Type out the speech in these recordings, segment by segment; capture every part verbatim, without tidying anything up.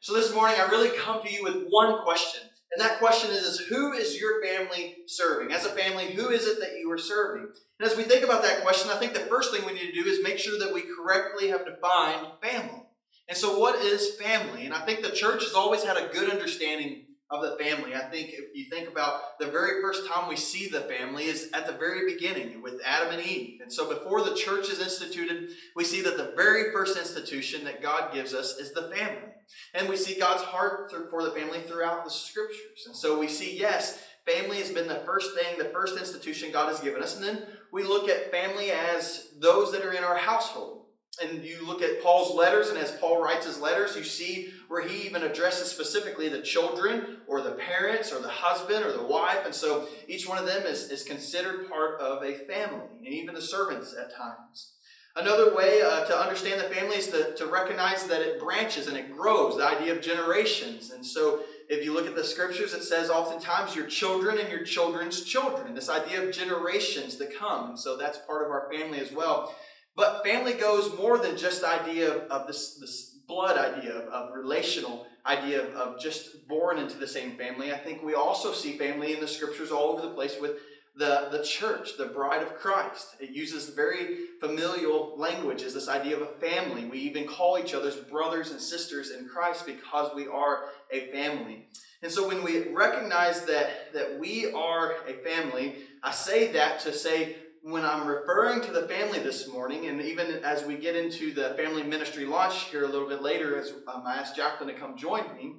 So this morning, I really come to you with one question. And that question is, is, who is your family serving? As a family, who is it that you are serving? And as we think about that question, I think the first thing we need to do is make sure that we correctly have defined family. And so what is family? And I think the church has always had a good understanding of the family. I think if you think about the very first time we see the family is at the very beginning with Adam and Eve. And so before the church is instituted, we see that the very first institution that God gives us is the family. And we see God's heart for the family throughout the scriptures. And so we see, yes, family has been the first thing, the first institution God has given us. And then we look at family as those that are in our household. And you look at Paul's letters, and as Paul writes his letters, you see where he even addresses specifically the children or the parents or the husband or the wife. And so each one of them is, is considered part of a family, and even the servants at times. Another way uh, to understand the family is to, to recognize that it branches and it grows, the idea of generations. And so if you look at the scriptures, it says oftentimes your children and your children's children, this idea of generations to come. And so that's part of our family as well. But family goes more than just the idea of, of this, this blood idea, of, of relational idea of, of just born into the same family. I think we also see family in the scriptures all over the place with The, the church, the bride of Christ. It uses very familial languages, this idea of a family. We even call each other's brothers and sisters in Christ because we are a family. And so when we recognize that, that we are a family, I say that to say when I'm referring to the family this morning, and even as we get into the family ministry launch here a little bit later, as um, I asked Jacqueline to come join me,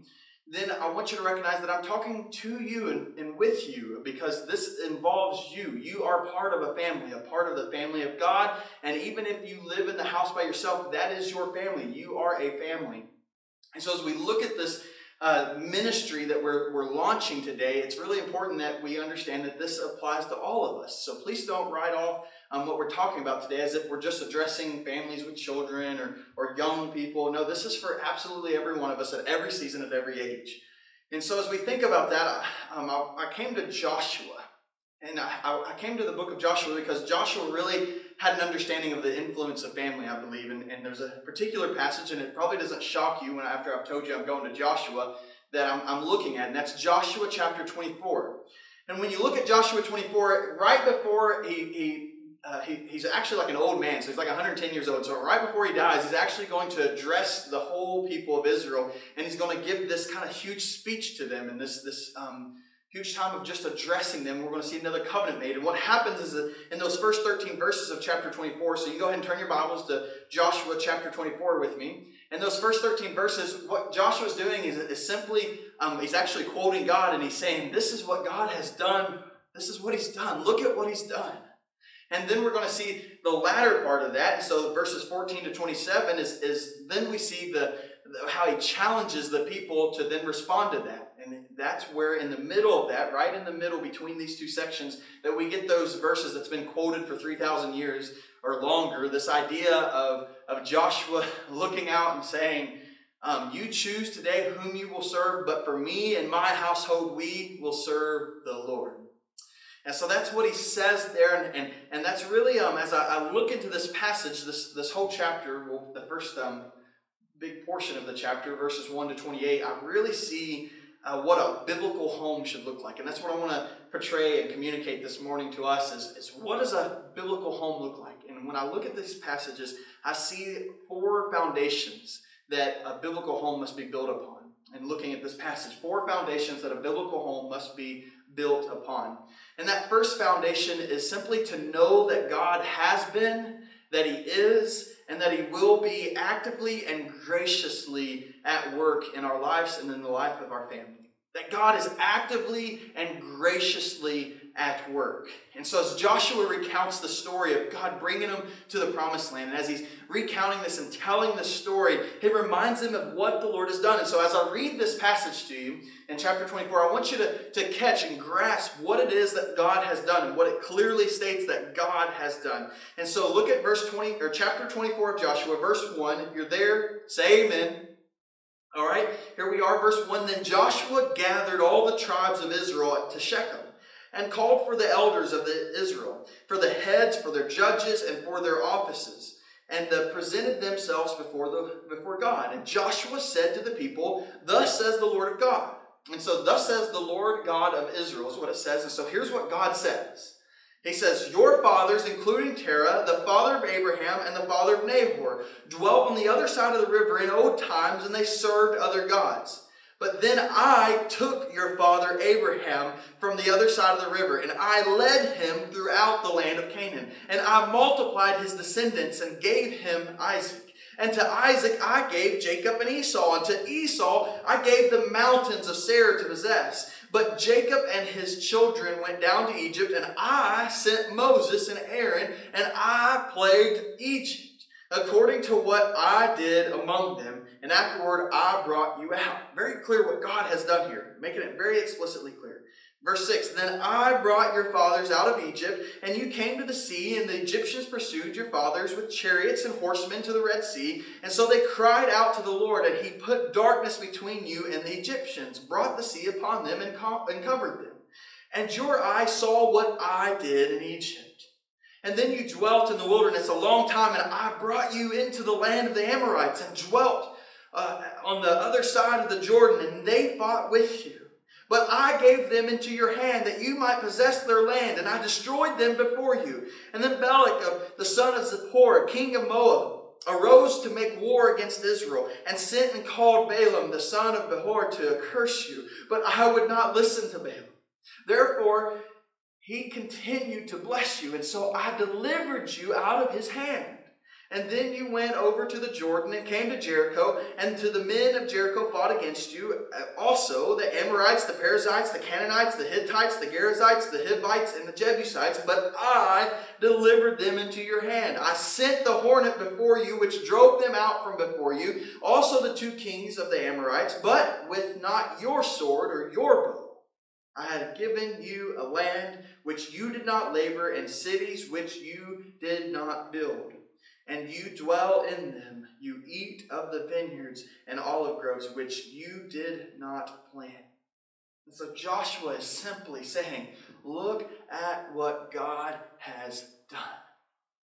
then I want you to recognize that I'm talking to you and, and with you because this involves you. You are part of a family, a part of the family of God. And even if you live in the house by yourself, that is your family. You are a family. And so as we look at this uh, ministry that we're, we're launching today, it's really important that we understand that this applies to all of us. So please don't write off um, what we're talking about today as if we're just addressing families with children or, or young people. No, this is for absolutely every one of us at every season of every age. And so as we think about that, um, I, I came to Joshua. And I, I came to the book of Joshua because Joshua really had an understanding of the influence of family, I believe. And, and there's a particular passage, and it probably doesn't shock you when after I've told you I'm going to Joshua, that I'm, I'm looking at. And that's Joshua chapter twenty-four. And when you look at Joshua twenty-four, right before he... he Uh, he, he's actually like an old man, so he's like one hundred ten years old. So right before he dies, he's actually going to address the whole people of Israel, and he's going to give this kind of huge speech to them, and this this um, huge time of just addressing them. We're going to see another covenant made, and what happens is that in those first thirteen verses of chapter twenty-four, so you go ahead and turn your Bibles to Joshua chapter twenty-four with me. And those first thirteen verses, what Joshua's doing is, is simply, um, he's actually quoting God, and he's saying, this is what God has done. This is what he's done. Look at what he's done. And then we're going to see the latter part of that. So verses fourteen to twenty-seven is, is then we see the, the how he challenges the people to then respond to that. And that's where in the middle of that, right in the middle between these two sections, that we get those verses that's been quoted for three thousand years or longer. This idea of, of Joshua looking out and saying, um, you choose today whom you will serve, but for me and my household, we will serve the Lord. And so that's what he says there, and, and, and that's really, um, as I, I look into this passage, this, this whole chapter, well, the first um, big portion of the chapter, verses one to twenty-eight, I really see uh, what a biblical home should look like. And that's what I want to portray and communicate this morning to us is, is what does a biblical home look like? And when I look at these passages, I see four foundations that a biblical home must be built upon. And looking at this passage, four foundations that a biblical home must be built upon. And that first foundation is simply to know that God has been, that he is, and that he will be actively and graciously at work in our lives and in the life of our family. That God is actively and graciously at work. And so as Joshua recounts the story of God bringing him to the promised land, and as he's recounting this and telling the story, it reminds him of what the Lord has done. And so as I read this passage to you in chapter twenty-four, I want you to, to catch and grasp what it is that God has done and what it clearly states that God has done. And so look at verse twenty or chapter twenty-four of Joshua, verse one. If you're there, say amen. All right, here we are, verse one. Then Joshua gathered all the tribes of Israel to Shechem, and called for the elders of the Israel, for the heads, for their judges, and for their offices. and the presented themselves before the before God. And Joshua said to the people, "Thus says the Lord of God." And so, "Thus says the Lord God of Israel" is what it says. And so here's what God says. He says, "Your fathers, including Terah, the father of Abraham and the father of Nahor, dwelt on the other side of the river in old times, and they served other gods. But then I took your father Abraham from the other side of the river, and I led him throughout the land of Canaan. And I multiplied his descendants and gave him Isaac. And to Isaac I gave Jacob and Esau, and to Esau I gave the mountains of Seir to possess. But Jacob and his children went down to Egypt, and I sent Moses and Aaron, and I plagued Egypt, according to what I did among them. And afterward I brought you out." Very clear what God has done here, making it very explicitly clear. Verse six, "Then I brought your fathers out of Egypt, and you came to the sea, and the Egyptians pursued your fathers with chariots and horsemen to the Red Sea. And so they cried out to the Lord, and he put darkness between you and the Egyptians, brought the sea upon them, and covered them. And your eye saw what I did in Egypt. And then you dwelt in the wilderness a long time, and I brought you into the land of the Amorites, and dwelt uh, on the other side of the Jordan, and they fought with you. But I gave them into your hand that you might possess their land, and I destroyed them before you. And then Balak, the son of Zippor, king of Moab, arose to make war against Israel, and sent and called Balaam, the son of Beor, to curse you. But I would not listen to Balaam. Therefore he continued to bless you, and so I delivered you out of his hand. And then you went over to the Jordan and came to Jericho, and to the men of Jericho fought against you. Also the Amorites, the Perizzites, the Canaanites, the Hittites, the Gerzites, the Hivites, and the Jebusites. But I delivered them into your hand. I sent the hornet before you, which drove them out from before you. Also the two kings of the Amorites, but with not your sword or your bow. I had given you a land which you did not labor, and cities which you did not build. And you dwell in them, you eat of the vineyards and olive groves, which you did not plant." And so Joshua is simply saying, look at what God has done.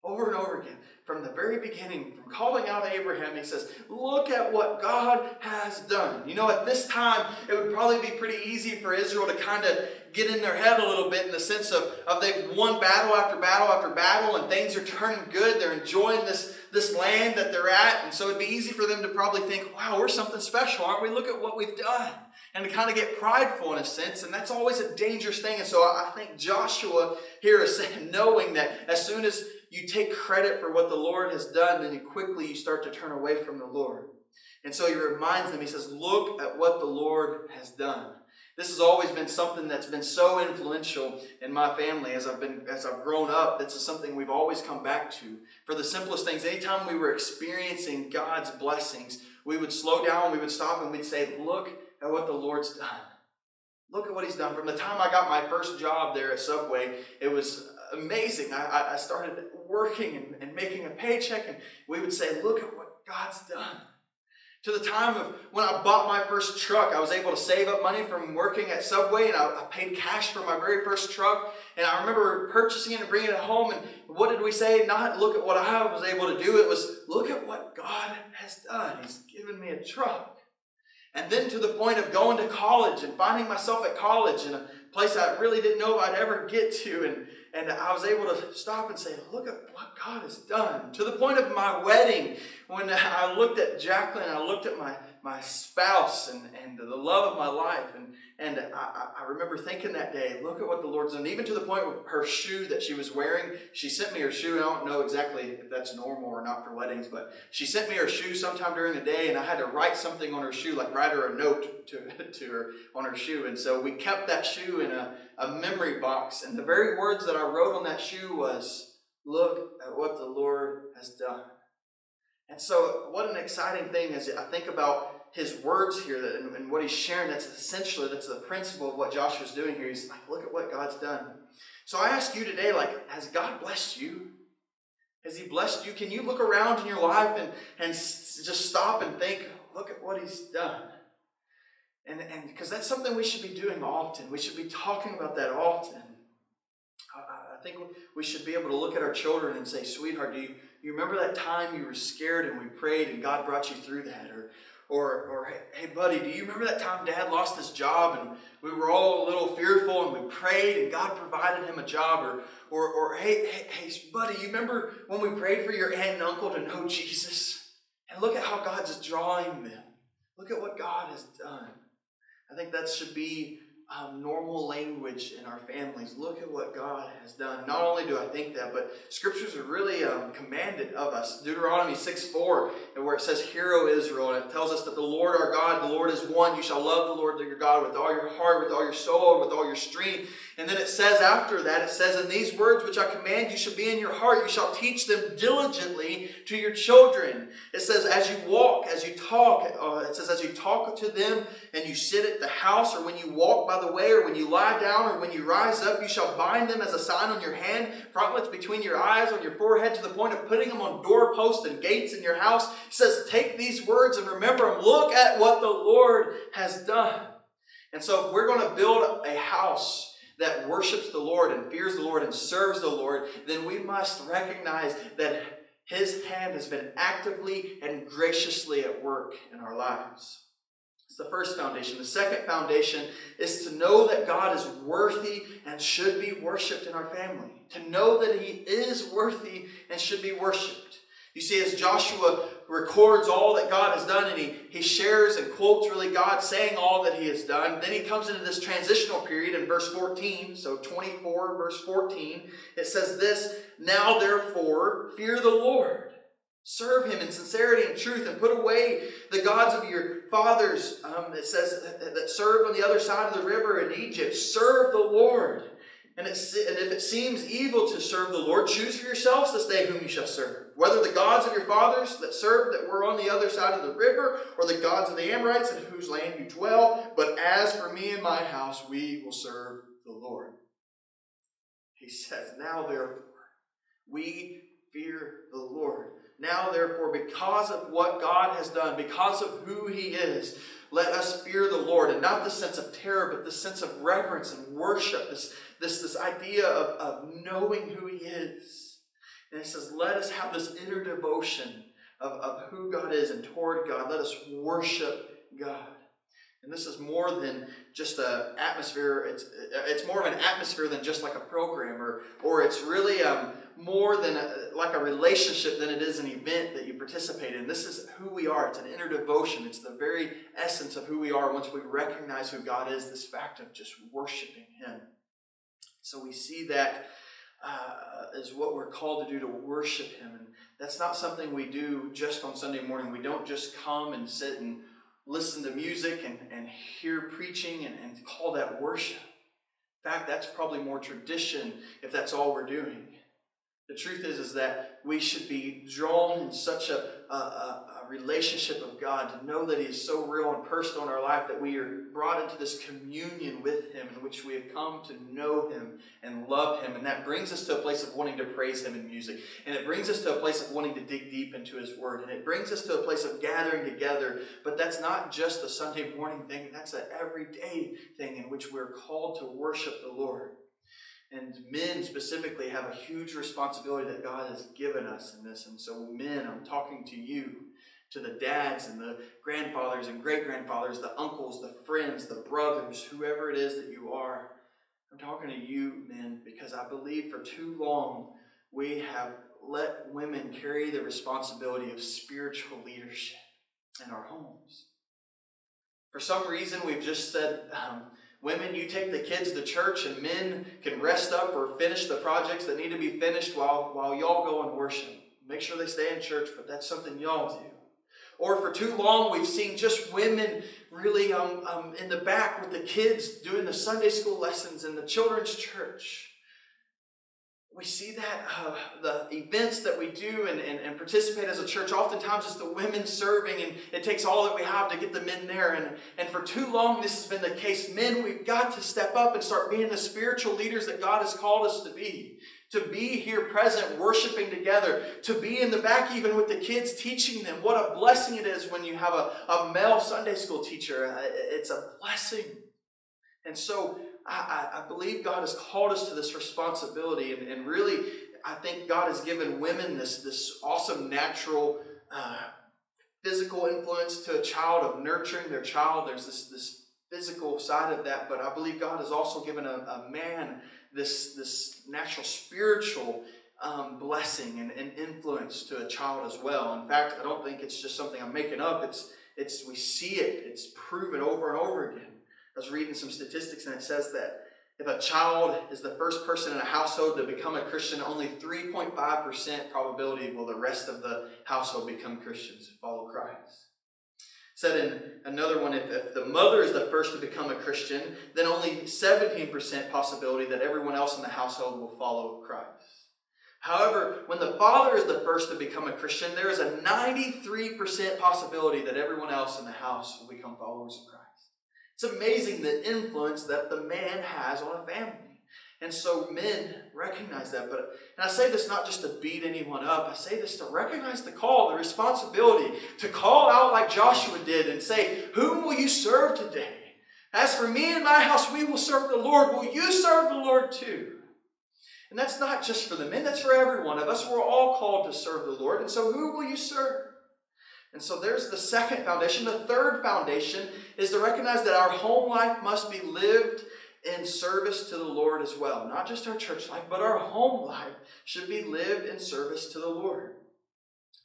Over and over again, from the very beginning, from calling out Abraham, he says, look at what God has done. You know, at this time, it would probably be pretty easy for Israel to kind of get in their head a little bit in the sense of, of they've won battle after battle after battle, and things are turning good. They're enjoying this, this land that they're at. And so it'd be easy for them to probably think, wow, we're something special, aren't we? Look at what we've done. And to kind of get prideful in a sense, and that's always a dangerous thing. And so I think Joshua here is knowing that as soon as you take credit for what the Lord has done, then you quickly you start to turn away from the Lord. And so he reminds them, he says, look at what the Lord has done. This has always been something that's been so influential in my family as I've been as I've grown up. This is something we've always come back to. For the simplest things, anytime we were experiencing God's blessings, we would slow down, we would stop, and we'd say, look at what the Lord's done. Look at what he's done. From the time I got my first job there at Subway, it was amazing. I, I started working and, and making a paycheck, and we would say, look at what God's done. To the time of when I bought my first truck, I was able to save up money from working at Subway, and I, I paid cash for my very first truck. And I remember purchasing it and bringing it home, and what did we say? Not look at what I was able to do. It was, look at what God has done. He's given me a truck. And then to the point of going to college and finding myself at college in a place I really didn't know I'd ever get to, and And I was able to stop and say, look at what God has done. To the point of my wedding, when I looked at Jacqueline, I looked at my, my spouse and, and the love of my life. And, and I, I remember thinking that day, look at what the Lord's done. Even to the point with her shoe that she was wearing. She sent me her shoe. I don't know exactly if that's normal or not for weddings, but she sent me her shoe sometime during the day, and I had to write something on her shoe, like write her a note to, to her on her shoe. And so we kept that shoe in a, a memory box. And the very words that I wrote on that shoe was, look at what the Lord has done. And so what an exciting thing is, I think about his words here that, and, and what he's sharing. That's essentially, that's the principle of what Joshua's doing here. He's like, look at what God's done. So I ask you today, like, has God blessed you? Has he blessed you? Can you look around in your life and, and just stop and think, look at what he's done? And and because that's something we should be doing often. We should be talking about that often. I, I think we should be able to look at our children and say, sweetheart, do you you remember that time you were scared and we prayed and God brought you through that? Or, or, or hey, hey, buddy, do you remember that time Dad lost his job and we were all a little fearful and we prayed and God provided him a job? Or, or, or hey, hey, hey, buddy, you remember when we prayed for your aunt and uncle to know Jesus? And look at how God's drawing them. Look at what God has done. I think that should be um, normal language in our families. Look at what God has done. Not only do I think that, but scriptures are really um, commanded of us. Deuteronomy six four, where it says, "Hear, O Israel," and it tells us that the Lord our God, the Lord is one. You shall love the Lord your God with all your heart, with all your soul, with all your strength. And then it says after that, it says, "And these words which I command you shall be in your heart. You shall teach them diligently to your children." It says, as you walk, as you talk, uh, it says, as you talk to them and you sit at the house, or when you walk by the way, or when you lie down, or when you rise up, you shall bind them as a sign on your hand, frontlets between your eyes, on your forehead, to the point of putting them on doorposts and gates in your house. It says, take these words and remember them. Look at what the Lord has done. And so we're going to build a house that worships the Lord and fears the Lord and serves the Lord, then we must recognize that His hand has been actively and graciously at work in our lives. It's the first foundation. The second foundation is to know that God is worthy and should be worshipped in our family. To know that He is worthy and should be worshipped. You see, as Joshua records all that God has done, and he, he shares and quotes really God saying all that He has done. Then he comes into this transitional period in verse fourteen, so twenty-four, verse fourteen. It says this, "Now therefore fear the Lord, serve Him in sincerity and truth, and put away the gods of your fathers." Um, it says that, that serve on the other side of the river in Egypt. Serve the Lord. And, it, and if it seems evil to serve the Lord, choose for yourselves this day whom you shall serve, whether the gods of your fathers that served that were on the other side of the river, or the gods of the Amorites in whose land you dwell. But as for me and my house, we will serve the Lord. He says, now therefore, we fear the Lord. Now therefore, because of what God has done, because of who He is, let us fear the Lord, and not the sense of terror, but the sense of reverence and worship, this, this, this idea of, of knowing who He is. And it says, let us have this inner devotion of, of who God is and toward God. Let us worship God. And this is more than just an atmosphere. It's, it's more of an atmosphere than just like a program, or, or it's really um, more than a, like a relationship than it is an event that you participate in. This is who we are. It's an inner devotion. It's the very essence of who we are once we recognize who God is, this fact of just worshiping Him. So we see that uh, is what we're called to do, to worship Him. And that's not something we do just on Sunday morning. We don't just come and sit and listen to music and, and hear preaching and, and call that worship. In fact, that's probably more tradition if that's all we're doing. The truth is, is that we should be drawn in such a, a, a relationship of God, to know that He is so real and personal in our life that we are brought into this communion with Him in which we have come to know Him and love Him. And that brings us to a place of wanting to praise Him in music. And it brings us to a place of wanting to dig deep into His Word. And it brings us to a place of gathering together. But that's not just a Sunday morning thing. That's an everyday thing in which we're called to worship the Lord. And men specifically have a huge responsibility that God has given us in this. And so men, I'm talking to you, to the dads and the grandfathers and great-grandfathers, the uncles, the friends, the brothers, whoever it is that you are. I'm talking to you, men, because I believe for too long we have let women carry the responsibility of spiritual leadership in our homes. For some reason, we've just said, um, women, you take the kids to church, and men can rest up or finish the projects that need to be finished while, while y'all go and worship. Make sure they stay in church, but that's something y'all do. Or for too long, we've seen just women really um, um, in the back with the kids doing the Sunday school lessons in the children's church. We see that uh, the events that we do and, and, and participate as a church, oftentimes it's the women serving, and it takes all that we have to get the men there. And, and for too long, this has been the case. Men, we've got to step up and start being the spiritual leaders that God has called us to be. To be here present, worshiping together. To be in the back even with the kids, teaching them. What a blessing it is when you have a, a male Sunday school teacher. It's a blessing. And so I, I believe God has called us to this responsibility, and, and really I think God has given women this, this awesome natural uh, physical influence to a child of nurturing their child. There's this, this physical side of that, but I believe God has also given a, a man this, this natural spiritual um, blessing and, and influence to a child as well. In fact, I don't think it's just something I'm making up. It's, it's we see it. It's proven over and over again. I was reading some statistics, and it says that if a child is the first person in a household to become a Christian, only three point five percent probability will the rest of the household become Christians and follow Christ. Said in another one, if, if the mother is the first to become a Christian, then only seventeen percent possibility that everyone else in the household will follow Christ. However, when the father is the first to become a Christian, there is a ninety-three percent possibility that everyone else in the house will become followers of Christ. It's amazing the influence that the man has on a family. And so men recognize that. But, and I say this not just to beat anyone up. I say this to recognize the call, the responsibility, to call out like Joshua did and say, whom will you serve today? As for me and my house, we will serve the Lord. Will you serve the Lord too? And that's not just for the men. That's for every one of us. We're all called to serve the Lord. And so who will you serve? And so there's the second foundation. The third foundation is to recognize that our home life must be lived in service to the Lord as well. Not just our church life, but our home life should be lived in service to the Lord.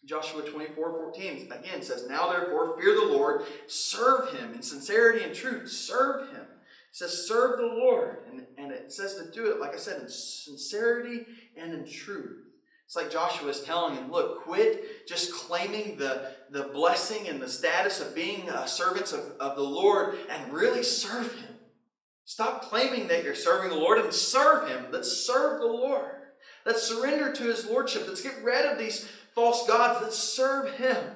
Joshua twenty-four fourteen again says, now therefore fear the Lord, serve him in sincerity and truth, serve him. It says serve the Lord, and, and it says to do it, like I said, in sincerity and in truth. It's like Joshua is telling him, look, quit just claiming the, the blessing and the status of being uh, servants of, of the Lord and really serve him. Stop claiming that you're serving the Lord and serve him. Let's serve the Lord. Let's surrender to his lordship. Let's get rid of these false gods. Let's serve him.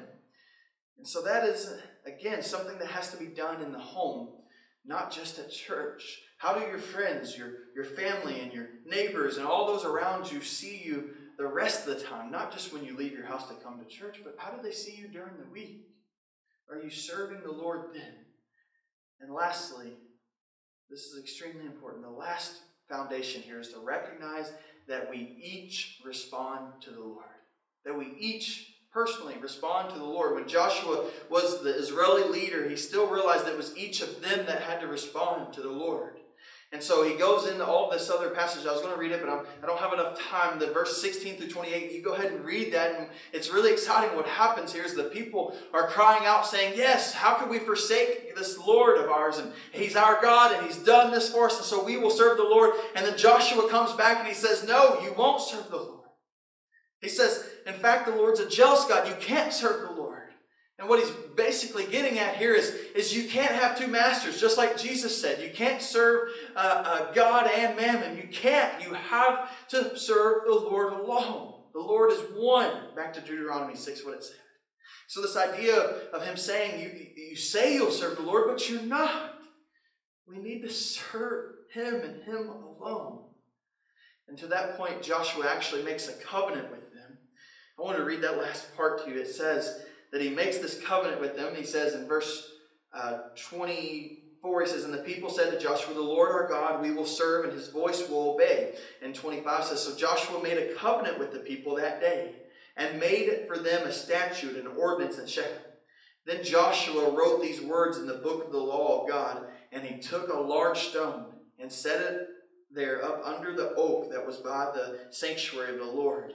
And so that is, again, something that has to be done in the home, not just at church. How do your friends, your, your family, and your neighbors, and all those around you see you the rest of the time, not just when you leave your house to come to church, but how do they see you during the week? Are you serving the Lord then? And lastly, this is extremely important. The last foundation here is to recognize that we each respond to the Lord. That we each personally respond to the Lord. When Joshua was the Israeli leader, he still realized that it was each of them that had to respond to the Lord. And so he goes into all this other passage. I was going to read it, but I'm, I don't have enough time. The verse sixteen through twenty-eight, you go ahead and read that. And it's really exciting what happens here is the people are crying out saying, yes, how could we forsake this Lord of ours? And he's our God and he's done this for us. And so we will serve the Lord. And then Joshua comes back and he says, no, you won't serve the Lord. He says, in fact, the Lord's a jealous God. You can't serve the Lord. And what he's basically getting at here is, is you can't have two masters, just like Jesus said. You can't serve uh, uh, God and mammon. You can't. You have to serve the Lord alone. The Lord is one. Back to Deuteronomy six, what it said. So this idea of, of him saying, you, you say you'll serve the Lord, but you're not. We need to serve him and him alone. And to that point, Joshua actually makes a covenant with them. I want to read that last part to you. It says that he makes this covenant with them. He says in verse uh, twenty-four, he says, and the people said to Joshua, the Lord our God, we will serve, and his voice will obey. And twenty-five says, so Joshua made a covenant with the people that day, and made for them a statute, an ordinance in Shechem. Then Joshua wrote these words in the book of the law of God, and he took a large stone, and set it there up under the oak that was by the sanctuary of the Lord.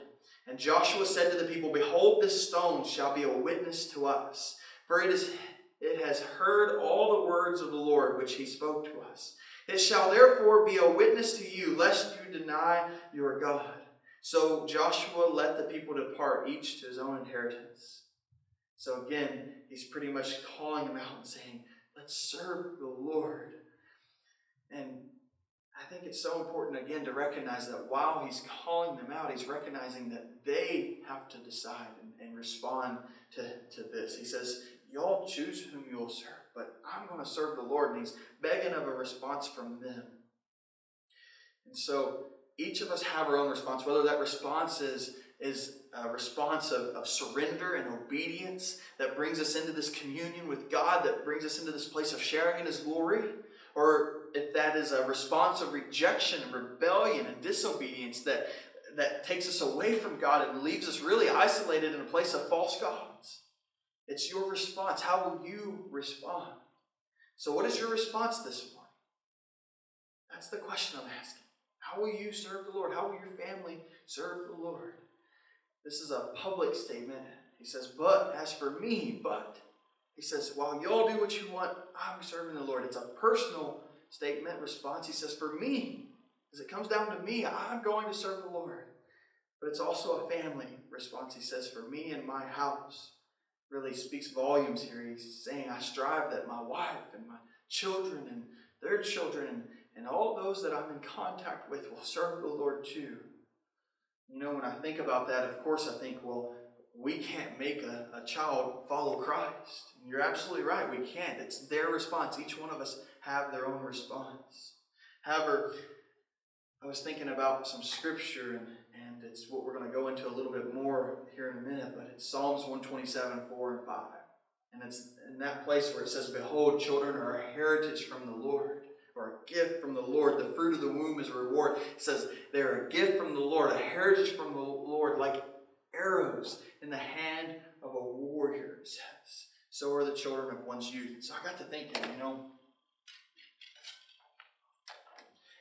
And Joshua said to the people, behold, this stone shall be a witness to us, for it is it has heard all the words of the Lord which he spoke to us. It shall therefore be a witness to you, lest you deny your God. So Joshua let the people depart, each to his own inheritance. So again, he's pretty much calling them out and saying, let's serve the Lord. And I think it's so important, again, to recognize that while he's calling them out, he's recognizing that they have to decide and, and respond to, to this. He says, y'all choose whom you'll serve, but I'm going to serve the Lord. And he's begging of a response from them. And so each of us have our own response, whether that response is, is a response of, of surrender and obedience that brings us into this communion with God, that brings us into this place of sharing in his glory, or if that is a response of rejection and rebellion and disobedience that that takes us away from God and leaves us really isolated in a place of false gods. It's your response. How will you respond? So what is your response this morning? That's the question I'm asking. How will you serve the Lord? How will your family serve the Lord? This is a public statement. He says, but as for me, but. He says, while y'all do what you want, I'm serving the Lord. It's a personal statement, response. He says, for me, as it comes down to me, I'm going to serve the Lord. But it's also a family response. He says, for me and my house. Really speaks volumes here. He's saying, I strive that my wife and my children and their children and all those that I'm in contact with will serve the Lord too. You know, when I think about that, of course, I think, well, we can't make a, a child follow Christ. And you're absolutely right. We can't. It's their response. Each one of us have their own response. However, I was thinking about some scripture, and, and it's what we're going to go into a little bit more here in a minute, but it's Psalms one twenty-seven, four and five. And it's in that place where it says, behold, children are a heritage from the Lord, or a gift from the Lord. The fruit of the womb is a reward. It says they're a gift from the Lord, a heritage from the Lord, like arrows in the hand of a warrior, it says. So are the children of one's youth. So I got to thinking, you know,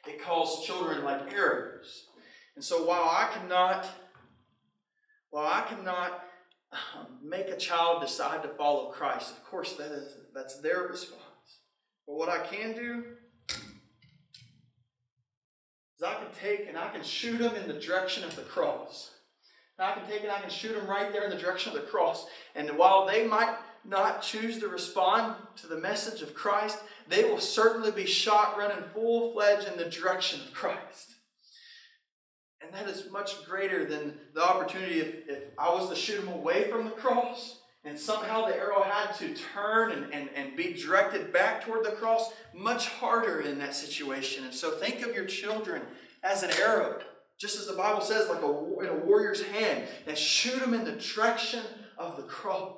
it calls children like arrows. And so while I cannot, while I cannot um, make a child decide to follow Christ, of course that is, that's their response. But what I can do is I can take and I can shoot them in the direction of the cross. And I can take and I can shoot them right there in the direction of the cross. And while they might not choose to respond to the message of Christ, they will certainly be shot running full-fledged in the direction of Christ. And that is much greater than the opportunity if, if I was to shoot them away from the cross and somehow the arrow had to turn and, and, and be directed back toward the cross. Much harder in that situation. And so think of your children as an arrow, just as the Bible says, like a, in a warrior's hand, and shoot them in the direction of the cross.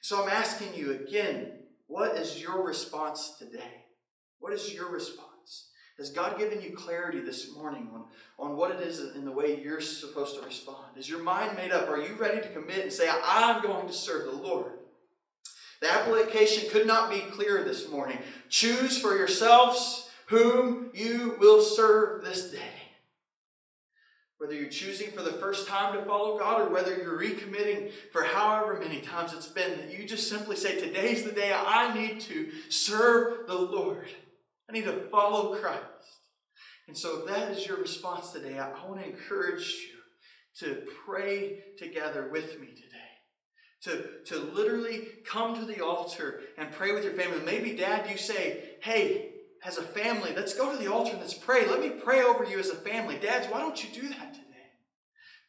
So I'm asking you again, what is your response today? What is your response? Has God given you clarity this morning on, on what it is in the way you're supposed to respond? Is your mind made up? Are you ready to commit and say, I'm going to serve the Lord? The application could not be clearer this morning. Choose for yourselves whom you will serve this day. Whether you're choosing for the first time to follow God or whether you're recommitting for however many times it's been, that you just simply say, today's the day I need to serve the Lord. I need to follow Christ. And so if that is your response today, I want to encourage you to pray together with me today. To, to literally come to the altar and pray with your family. Maybe, Dad, you say, hey, as a family, let's go to the altar and let's pray. Let me pray over you as a family. Dads, why don't you do that today?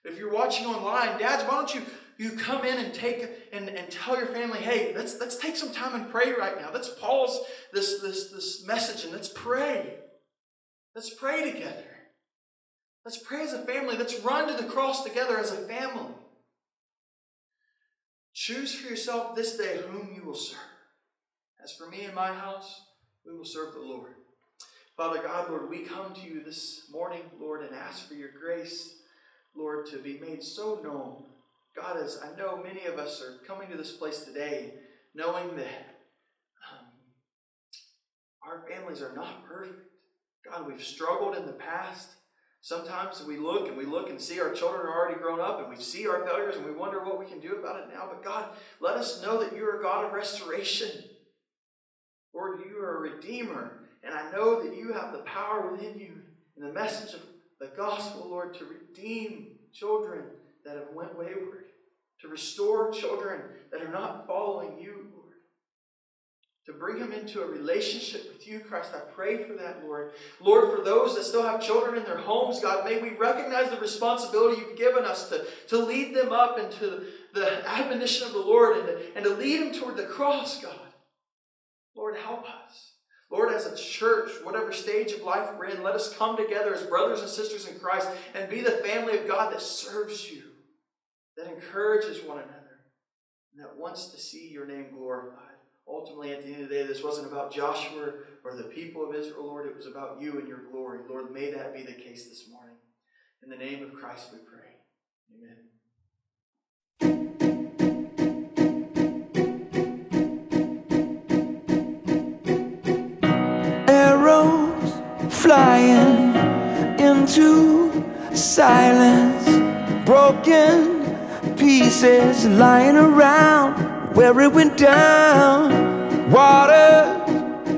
If you're watching online, dads, why don't you, you come in and take and, and tell your family, hey, let's let's take some time and pray right now. Let's pause this, this, this message and let's pray. Let's pray together. Let's pray as a family. Let's run to the cross together as a family. Choose for yourself this day whom you will serve. As for me and my house, we will serve the Lord. Father God, Lord, we come to you this morning, Lord, and ask for your grace, Lord, to be made so known. God, as I know many of us are coming to this place today, knowing that um, our families are not perfect. God, we've struggled in the past. Sometimes we look and we look and see our children are already grown up and we see our failures and we wonder what we can do about it now. But God, let us know that you're a God of restoration. Lord, you are a redeemer, and I know that you have the power within you and the message of the gospel, Lord, to redeem children that have went wayward, to restore children that are not following you, Lord, to bring them into a relationship with you, Christ. I pray for that, Lord. Lord, for those that still have children in their homes, God, may we recognize the responsibility you've given us to, to lead them up into the admonition of the Lord and to, and to lead them toward the cross, God. Lord, help us. Lord, as a church, whatever stage of life we're in, let us come together as brothers and sisters in Christ and be the family of God that serves you, that encourages one another, and that wants to see your name glorified. Ultimately, at the end of the day, this wasn't about Joshua or the people of Israel, Lord. It was about you and your glory. Lord, may that be the case this morning. In the name of Christ we pray. Amen. Arrows flying into silence, broken pieces lying around where it went down, water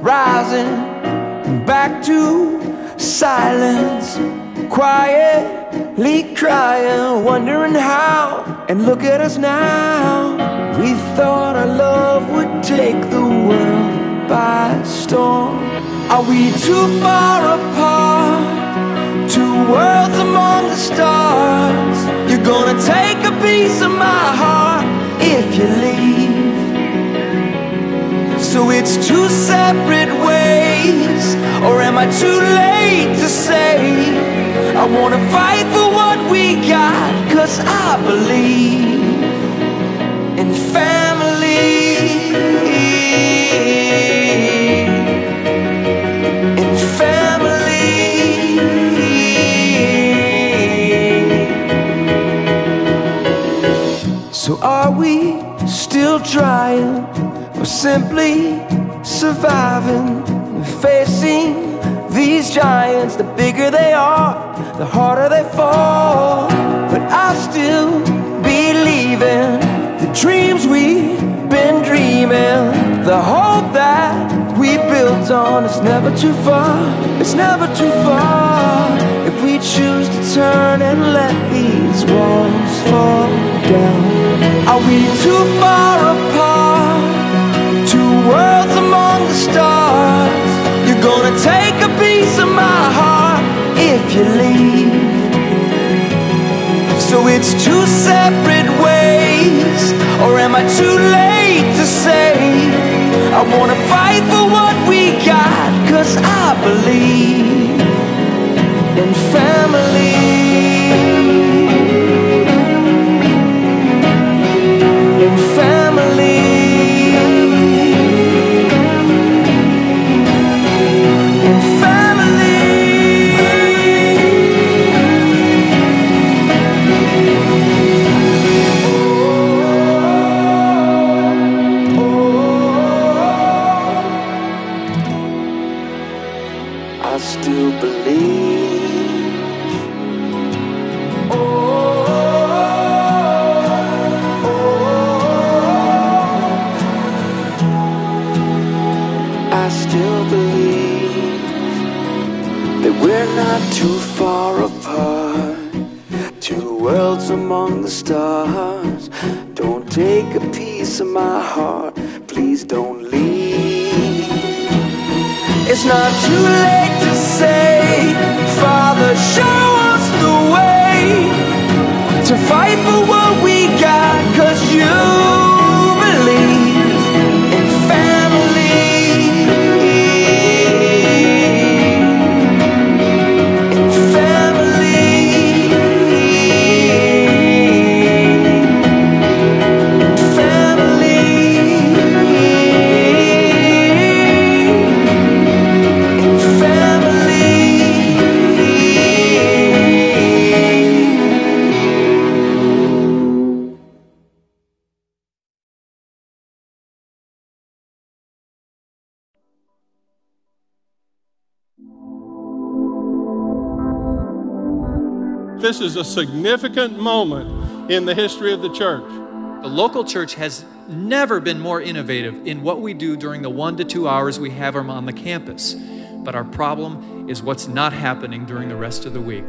rising back to silence, quietly crying, wondering how, and look at us now. We thought our love would take the world by storm. Are we too far apart? Two worlds among the stars. You're gonna take a piece of my heart if you leave. So it's two separate ways, or am I too late to say? I wanna fight for what we got, 'cause I believe in family, in family. So are we still trying, or simply surviving, facing these giants? The bigger they are, the harder they fall, but I still believe in the dreams we've been dreaming. The hope that we built on is never too far, it's never too far. If we choose to turn and let these walls fall down. Are we too far apart? Two worlds among the stars. You're gonna take a piece of my heart if you leave. So it's two separate ways, or am I too late to say? I wanna fight for what we got, 'cause I believe in family, in family. This is a significant moment in the history of the church. The local church has never been more innovative in what we do during the one to two hours we have them on the campus. But our problem is what's not happening during the rest of the week.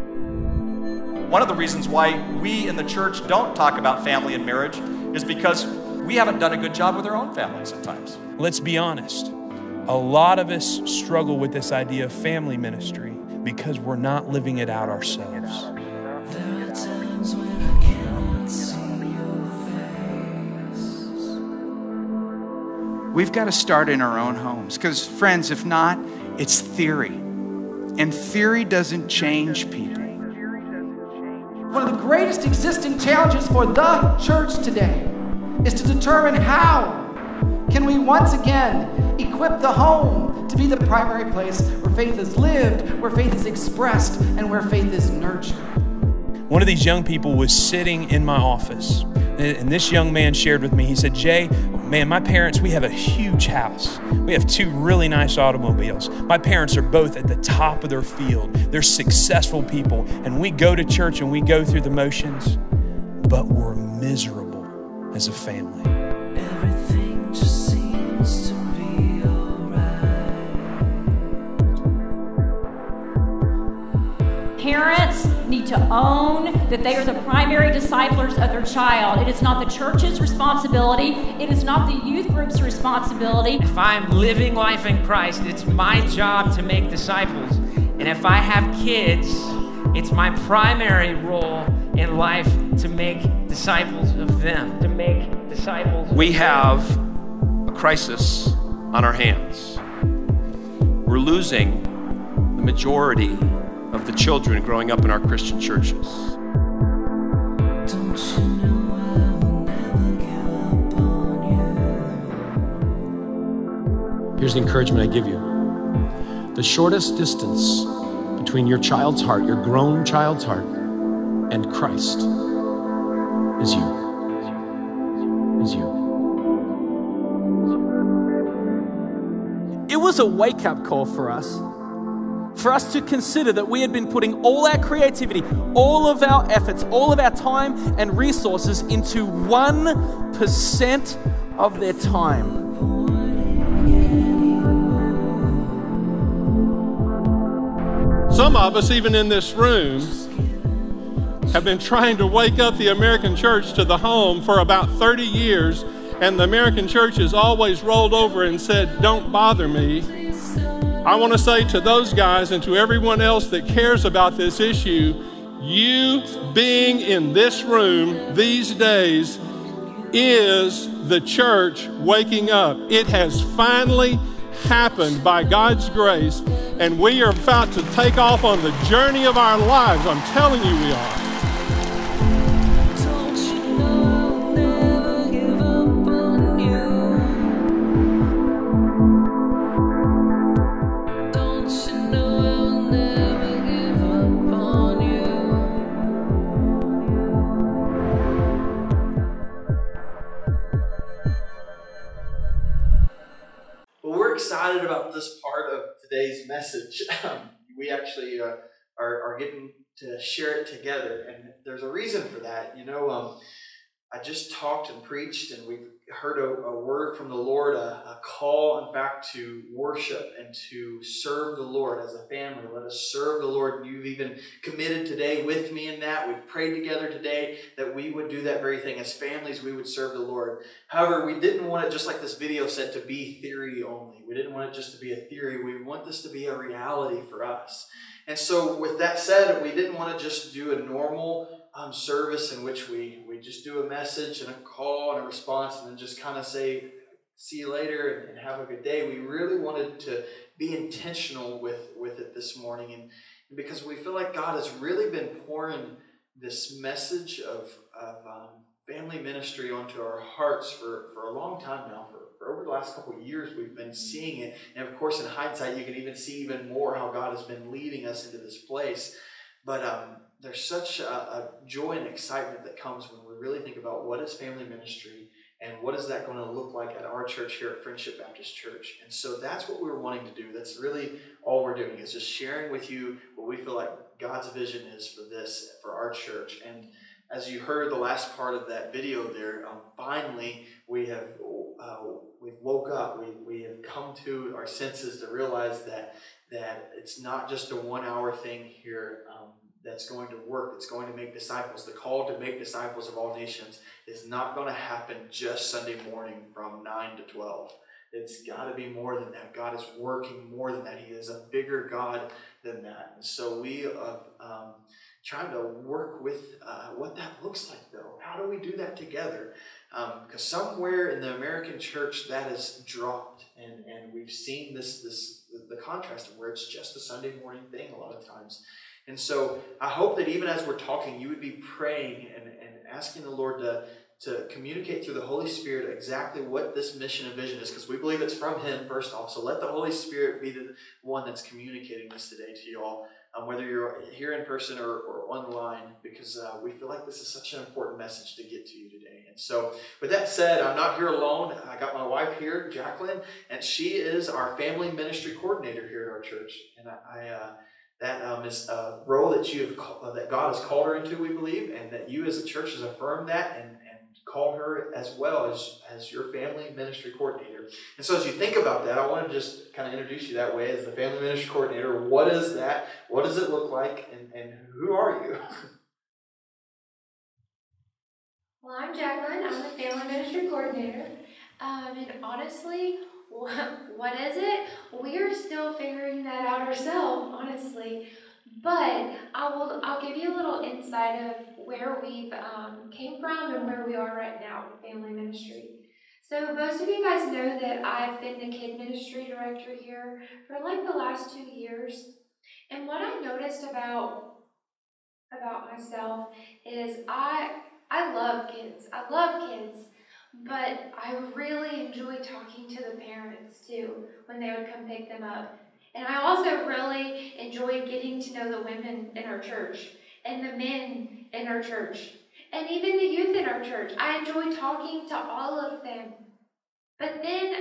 One of the reasons why we in the church don't talk about family and marriage is because we haven't done a good job with our own families at times. Let's be honest. A lot of us struggle with this idea of family ministry because we're not living it out ourselves. We've got to start in our own homes, because friends, if not, it's theory. And theory doesn't change people. One of the greatest existing challenges for the church today is to determine how can we once again equip the home to be the primary place where faith is lived, where faith is expressed, and where faith is nurtured. One of these young people was sitting in my office, and this young man shared with me, he said, Jay, man, my parents, we have a huge house. We have two really nice automobiles. My parents are both at the top of their field. They're successful people, and we go to church and we go through the motions, but we're miserable as a family. Everything just seems to be alright. Parents need to own that they are the primary disciplers of their child. It is not the church's responsibility. It is not the youth group's responsibility. If I'm living life in Christ, it's my job to make disciples. And if I have kids, it's my primary role in life to make disciples of them, to make disciples. We have a crisis on our hands. We're losing the majority of the children growing up in our Christian churches. Don't you know I will never give up on you? Here's the encouragement I give you. The shortest distance between your child's heart, your grown child's heart, and Christ is you, is you. It was a wake-up call for us. For us to consider that we had been putting all our creativity, all of our efforts, all of our time and resources into one percent of their time. Some of us, even in this room, have been trying to wake up the American church to the home for about thirty years, and the American church has always rolled over and said, "Don't bother me." I want to say to those guys and to everyone else that cares about this issue, you being in this room these days is the church waking up. It has finally happened by God's grace, and we are about to take off on the journey of our lives. I'm telling you we are. About this part of today's message. Um, we actually uh, are, are getting to share it together, and there's a reason for that. You know, um, I just talked and preached, and we've heard a, a word from the Lord, a, a call, in fact, to worship and to serve the Lord as a family. Let us serve the Lord. You've even committed today with me in that. We've prayed together today that we would do that very thing. As families, we would serve the Lord. However, we didn't want it, just like this video said, to be theory only. We didn't want it just to be a theory. We want this to be a reality for us. And so with that said, we didn't want to just do a normal Um, service in which we, we just do a message and a call and a response and then just kind of say, see you later and, and have a good day. We really wanted to be intentional with, with it this morning, and, and because we feel like God has really been pouring this message of, of um, family ministry onto our hearts for, for a long time now. For over the last couple of years, we've been seeing it. And of course, in hindsight, you can even see even more how God has been leading us into this place. But um, there's such a, a joy and excitement that comes when we really think about what is family ministry and what is that going to look like at our church here at Friendship Baptist Church. And so that's what we're wanting to do. That's really all we're doing, is just sharing with you what we feel like God's vision is for this, for our church. And as you heard the last part of that video there, um, finally we have uh, we've woke up. We, we have come to our senses to realize that, that it's not just a one-hour thing here um, that's going to work. It's going to make disciples. The call to make disciples of all nations is not going to happen just Sunday morning from nine to twelve. It's got to be more than that. God is working more than that. He is a bigger God than that. And so we are um, trying to work with uh, what that looks like, though. How do we do that together? Because um, somewhere in the American church that has dropped, and, and we've seen this, this the contrast of where it's just a Sunday morning thing a lot of times. And so I hope that even as we're talking, you would be praying and, and asking the Lord to, to communicate through the Holy Spirit exactly what this mission and vision is, because we believe it's from Him, first off. So let the Holy Spirit be the one that's communicating this today to you all. um, whether you're here in person or, or online, because uh, we feel like this is such an important message to get to you today. And so with that said, I'm not here alone. I got my wife here, Jacqueline, and she is our family ministry coordinator here at our church. And I, I uh, that um, is a role that, you have called, that God has called her into, we believe, and that you as a church has affirmed that and, and called her as well as, as your family ministry coordinator. And so as you think about that, I want to just kind of introduce you that way as the family ministry coordinator. What is that? What does it look like? And, and who are you? Well, I'm Jacqueline. I'm the family ministry coordinator. Um, and honestly, what is it? We are still figuring that out ourselves, honestly. But I will, I'll give you a little insight of where we've um, came from and where we are right now in family ministry. So most of you guys know that I've been the kid ministry director here for like the last two years. And what I noticed about about myself is I I love kids. I love kids. But I really enjoy talking to the parents, too, when they would come pick them up. And I also really enjoy getting to know the women in our church and the men in our church and even the youth in our church. I enjoy talking to all of them. But then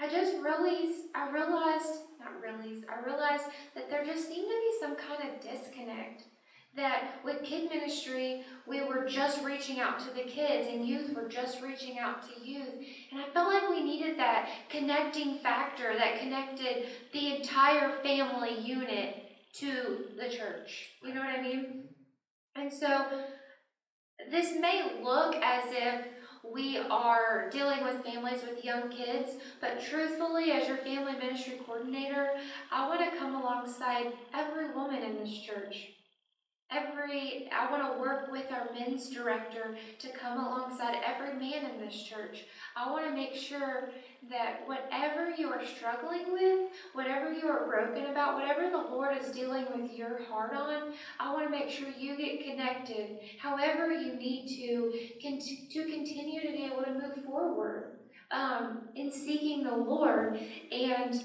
I just realized, I realized, not realized, I realized that there just seemed to be some kind of disconnect. That with kid ministry, we were just reaching out to the kids, and youth were just reaching out to youth. And I felt like we needed that connecting factor that connected the entire family unit to the church. You know what I mean? And so this may look as if we are dealing with families with young kids, but truthfully, as your family ministry coordinator, I want to come alongside every woman in this church. Every, I want to work with our men's director to come alongside every man in this church. I want to make sure that whatever you are struggling with, whatever you are broken about, whatever the Lord is dealing with your heart on, I want to make sure you get connected however you need to con- to continue to be able to move forward um, in seeking the Lord. And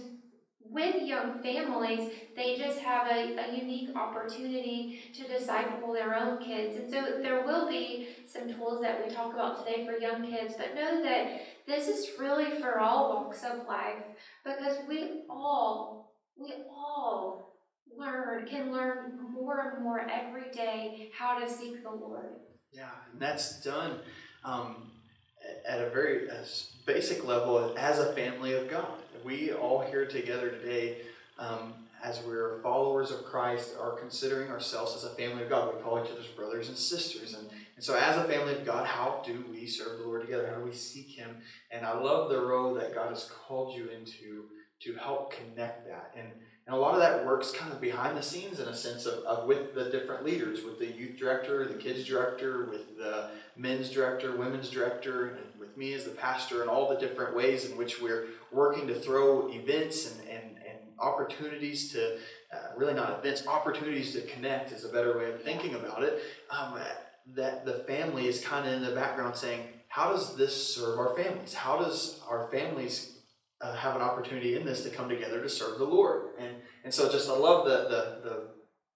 with young families, they just have a, a unique opportunity to disciple their own kids. And so there will be some tools that we talk about today for young kids, but know that this is really for all walks of life, because we all, we all learn, can learn more and more every day how to seek the Lord. Yeah, and that's done um, at a very uh, basic level as a family of God. We all here together today, um, as we're followers of Christ, are considering ourselves as a family of God. We call each other's brothers and sisters. And, and so as a family of God, how do we serve the Lord together? How do we seek Him? And I love the role that God has called you into to help connect that. And, and a lot of that works kind of behind the scenes in a sense of, of with the different leaders, with the youth director, the kids director, with the men's director, women's director, and with me as the pastor, and all the different ways in which we're working to throw events and, and, and opportunities to, uh, really not events, opportunities to connect is a better way of thinking about it, um, that the family is kind of in the background saying, how does this serve our families? How does our families uh, have an opportunity in this to come together to serve the Lord? And and so just I love the the the,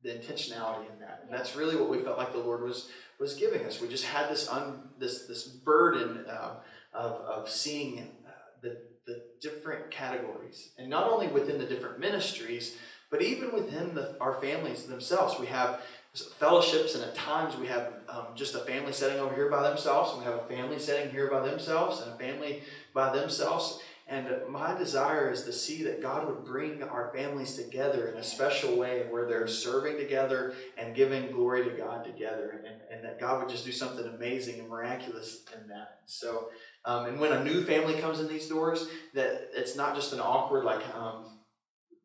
the intentionality in that. And that's really what we felt like the Lord was was giving us. We just had this, un, this, this burden uh, of, of seeing uh, the the different categories, and not only within the different ministries, but even within the, our families themselves. We have fellowships, and at times we have um, just a family setting over here by themselves, and we have a family setting here by themselves, and a family by themselves. And my desire is to see that God would bring our families together in a special way where they're serving together and giving glory to God together, and, and that God would just do something amazing and miraculous in that. So, um, and when a new family comes in these doors, that it's not just an awkward, like, um,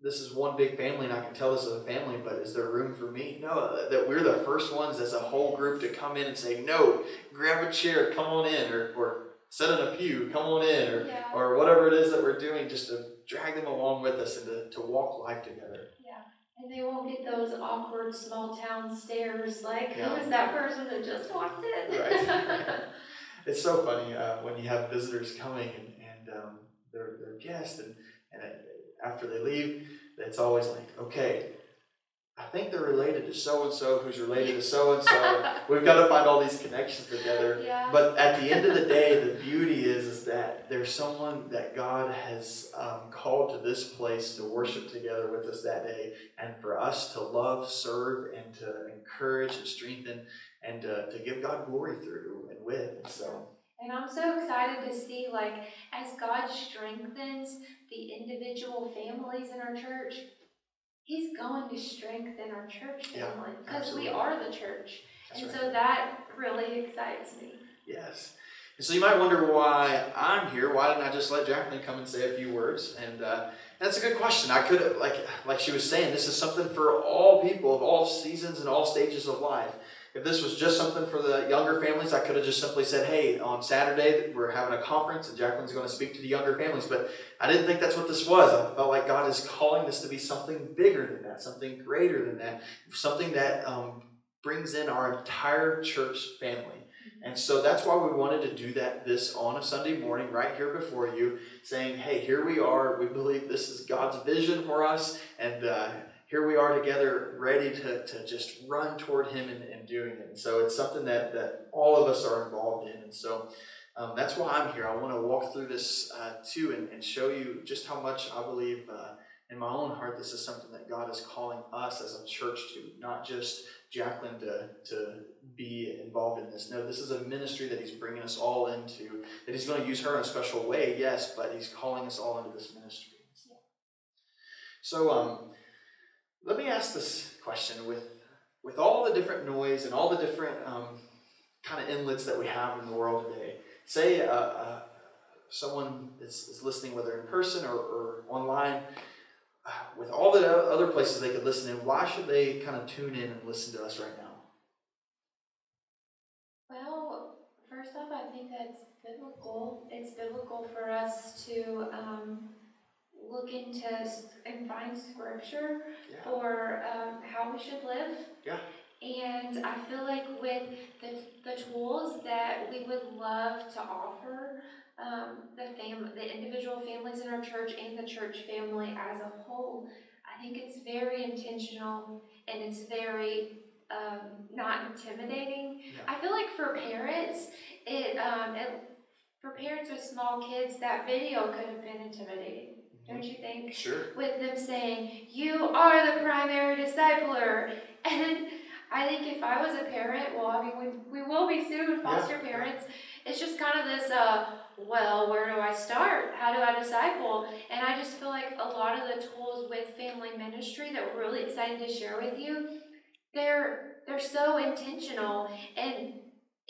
this is one big family and I can tell this is a family, but is there room for me? No, that we're the first ones as a whole group to come in and say, no, grab a chair, come on in, or, or sit in a pew, come on in, or, yeah. or whatever it is that we're doing, just to drag them along with us and to, to walk life together. Yeah, and they won't get those awkward small-town stares, like, yeah. who is that person that just walked in? Right. It's so funny uh, when you have visitors coming and, and um, they're, they're guests, and, and after they leave, it's always like, okay, I think they're related to so-and-so who's related to so-and-so. We've got to find all these connections together. Yeah. But at the end of the day, the beauty is, is that there's someone that God has um, called to this place to worship together with us that day, and for us to love, serve, and to encourage and strengthen, and uh, to give God glory through and with. And so. And I'm so excited to see, like, as God strengthens the individual families in our church, He's going to strengthen our church family, because yeah, we are the church. That's and right. So that really excites me. Yes. And so you might wonder why I'm here. Why didn't I just let Jacqueline come and say a few words? And uh, that's a good question. I could have, like, like she was saying, this is something for all people of all seasons and all stages of life. If this was just something for the younger families, I could have just simply said, hey, on Saturday we're having a conference and Jacqueline's going to speak to the younger families. But I didn't think that's what this was. I felt like God is calling this to be something bigger than that, something greater than that, something that um, brings in our entire church family. And so that's why we wanted to do that this on a Sunday morning right here before you, saying, hey, here we are. We believe this is God's vision for us. And uh, here we are together, ready to, to just run toward Him and, and doing it. And so it's something that, that all of us are involved in. And so um, that's why I'm here. I want to walk through this uh, too and, and show you just how much I believe uh, in my own heart this is something that God is calling us as a church to, not just Jacqueline to, to be involved in this. No, this is a ministry that He's bringing us all into, that He's going to use her in a special way, yes, but He's calling us all into this ministry. So, um... let me ask this question. With, with all the different noise and all the different um, kind of inlets that we have in the world today, say uh, uh, someone is, is listening, whether in person or, or online, uh, with all the other places they could listen in, why should they kind of tune in and listen to us right now? Well, first off, I think that's biblical. It's biblical for us to... Um, look into and find scripture yeah. for um, how we should live. Yeah. And I feel like with the, the tools that we would love to offer um, the fam- the individual families in our church and the church family as a whole, I think it's very intentional and it's very um, not intimidating. Yeah. I feel like for parents, it, um, it for parents with small kids, that video could have been intimidating. Don't you think? Sure. With them saying, you are the primary discipler. And I think if I was a parent, well, I mean, we, we will be soon, foster yeah. parents. It's just kind of this, uh, well, where do I start? How do I disciple? And I just feel like a lot of the tools with family ministry that we're really excited to share with you, they're, they're so intentional. And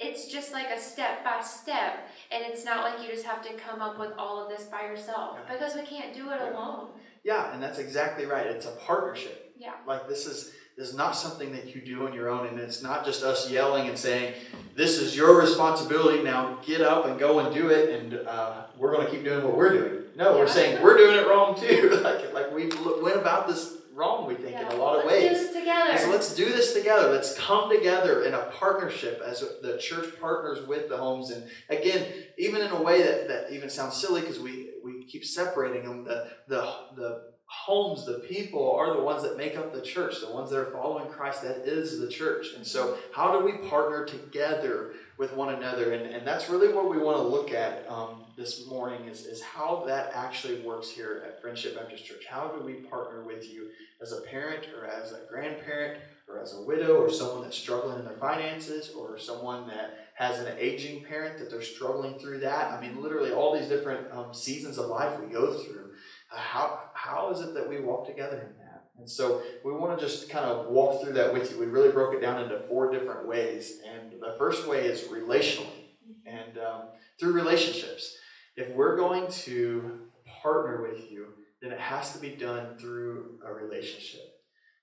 it's just like a step by step, and it's not like you just have to come up with all of this by yourself, yeah. because we can't do it yeah. alone. Yeah, and that's exactly right. It's a partnership. Yeah. Like this is this is not something that you do on your own, and it's not just us yelling and saying, this is your responsibility, now get up and go and do it, and uh, we're going to keep doing what we're doing. No, yeah. we're saying we're doing it wrong too. like, like we went about this wrong, we think, yeah. in a lot of let's ways. Do this together. So let's do this together. Let's come together in a partnership as the church partners with the homes. And again, even in a way that, that even sounds silly because we, we keep separating them, the, the, the homes, the people are the ones that make up the church, the ones that are following Christ, that is the church. And so how do we partner together with one another? And, and that's really what we want to look at um, this morning is, is how that actually works here at Friendship Baptist Church. How do we partner with you as a parent or as a grandparent or as a widow or someone that's struggling in their finances or someone that has an aging parent that they're struggling through that? I mean, literally all these different um, seasons of life we go through. Uh, how how is it that we walk together in that? And so we want to just kind of walk through that with you. We really broke it down into four different ways. And the first way is relationally and um, through relationships. If we're going to partner with you, then it has to be done through a relationship.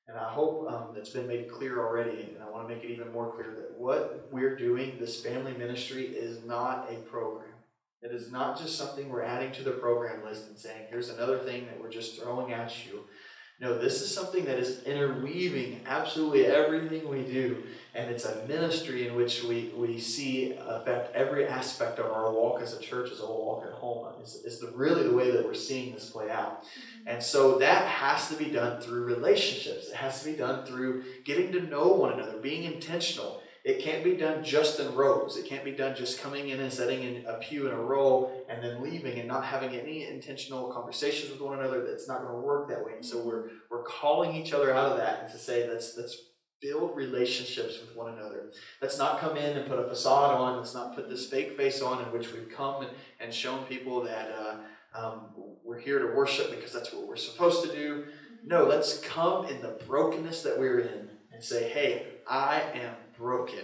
And I hope um, that's been made clear already, and I want to make it even more clear that what we're doing, this family ministry, is not a program. It is not just something we're adding to the program list and saying, here's another thing that we're just throwing at you. No, this is something that is interweaving absolutely everything we do, and it's a ministry in which we, we see affect every aspect of our walk as a church, as a walk at home. It's, it's the, really the way that we're seeing this play out. And so that has to be done through relationships. It has to be done through getting to know one another, being intentional. It can't be done just in rows. It can't be done just coming in and setting in a pew in a row and then leaving and not having any intentional conversations with one another. That's not going to work that way. And so we're we're calling each other out of that and to say let's let's build relationships with one another. Let's not come in and put a facade on. Let's not put this fake face on in which we've come and, and shown people that uh, um, we're here to worship because that's what we're supposed to do. No, let's come in the brokenness that we're in and say, hey, I am broken,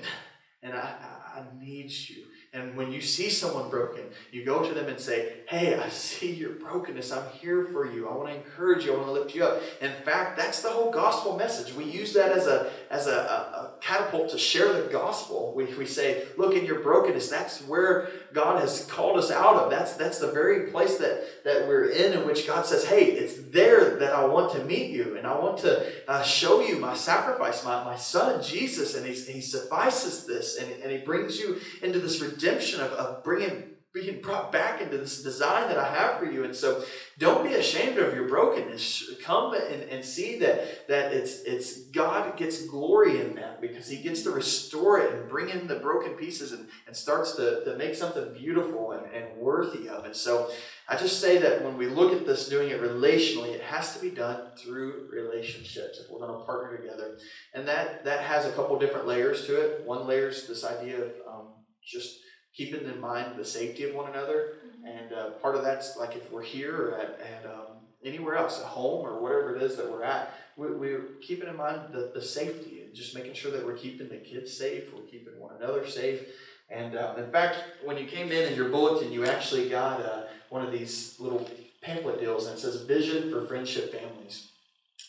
and I, I need you. And when you see someone broken, you go to them and say, hey, I see your brokenness. I'm here for you. I want to encourage you. I want to lift you up. In fact, that's the whole gospel message. We use that as a as a, a, a catapult to share the gospel. We, we say, look, in your brokenness, that's where God has called us out of. That's that's the very place that, that we're in, in which God says, hey, it's there that I want to meet you, and I want to uh, show you my sacrifice, my, my son, Jesus, and he, he suffices this, and, and he brings you into this redemption Redemption of, of bringing, being brought back into this design that I have for you. And so don't be ashamed of your brokenness. Come and, and see that, that it's, it's God gets glory in that because he gets to restore it and bring in the broken pieces and, and starts to, to make something beautiful and, and worthy of it. So I just say that when we look at this, doing it relationally, it has to be done through relationships if we're going to partner together. And that, that has a couple different layers to it. One layer is this idea of um, just keeping in mind the safety of one another. And uh, part of that's like if we're here or at, at um, anywhere else, at home or wherever it is that we're at, we, we're keeping in mind the, the safety and just making sure that we're keeping the kids safe, we're keeping one another safe. And uh, in fact, when you came in in your bulletin, you actually got uh, one of these little pamphlet deals, and it says Vision for Friendship Families.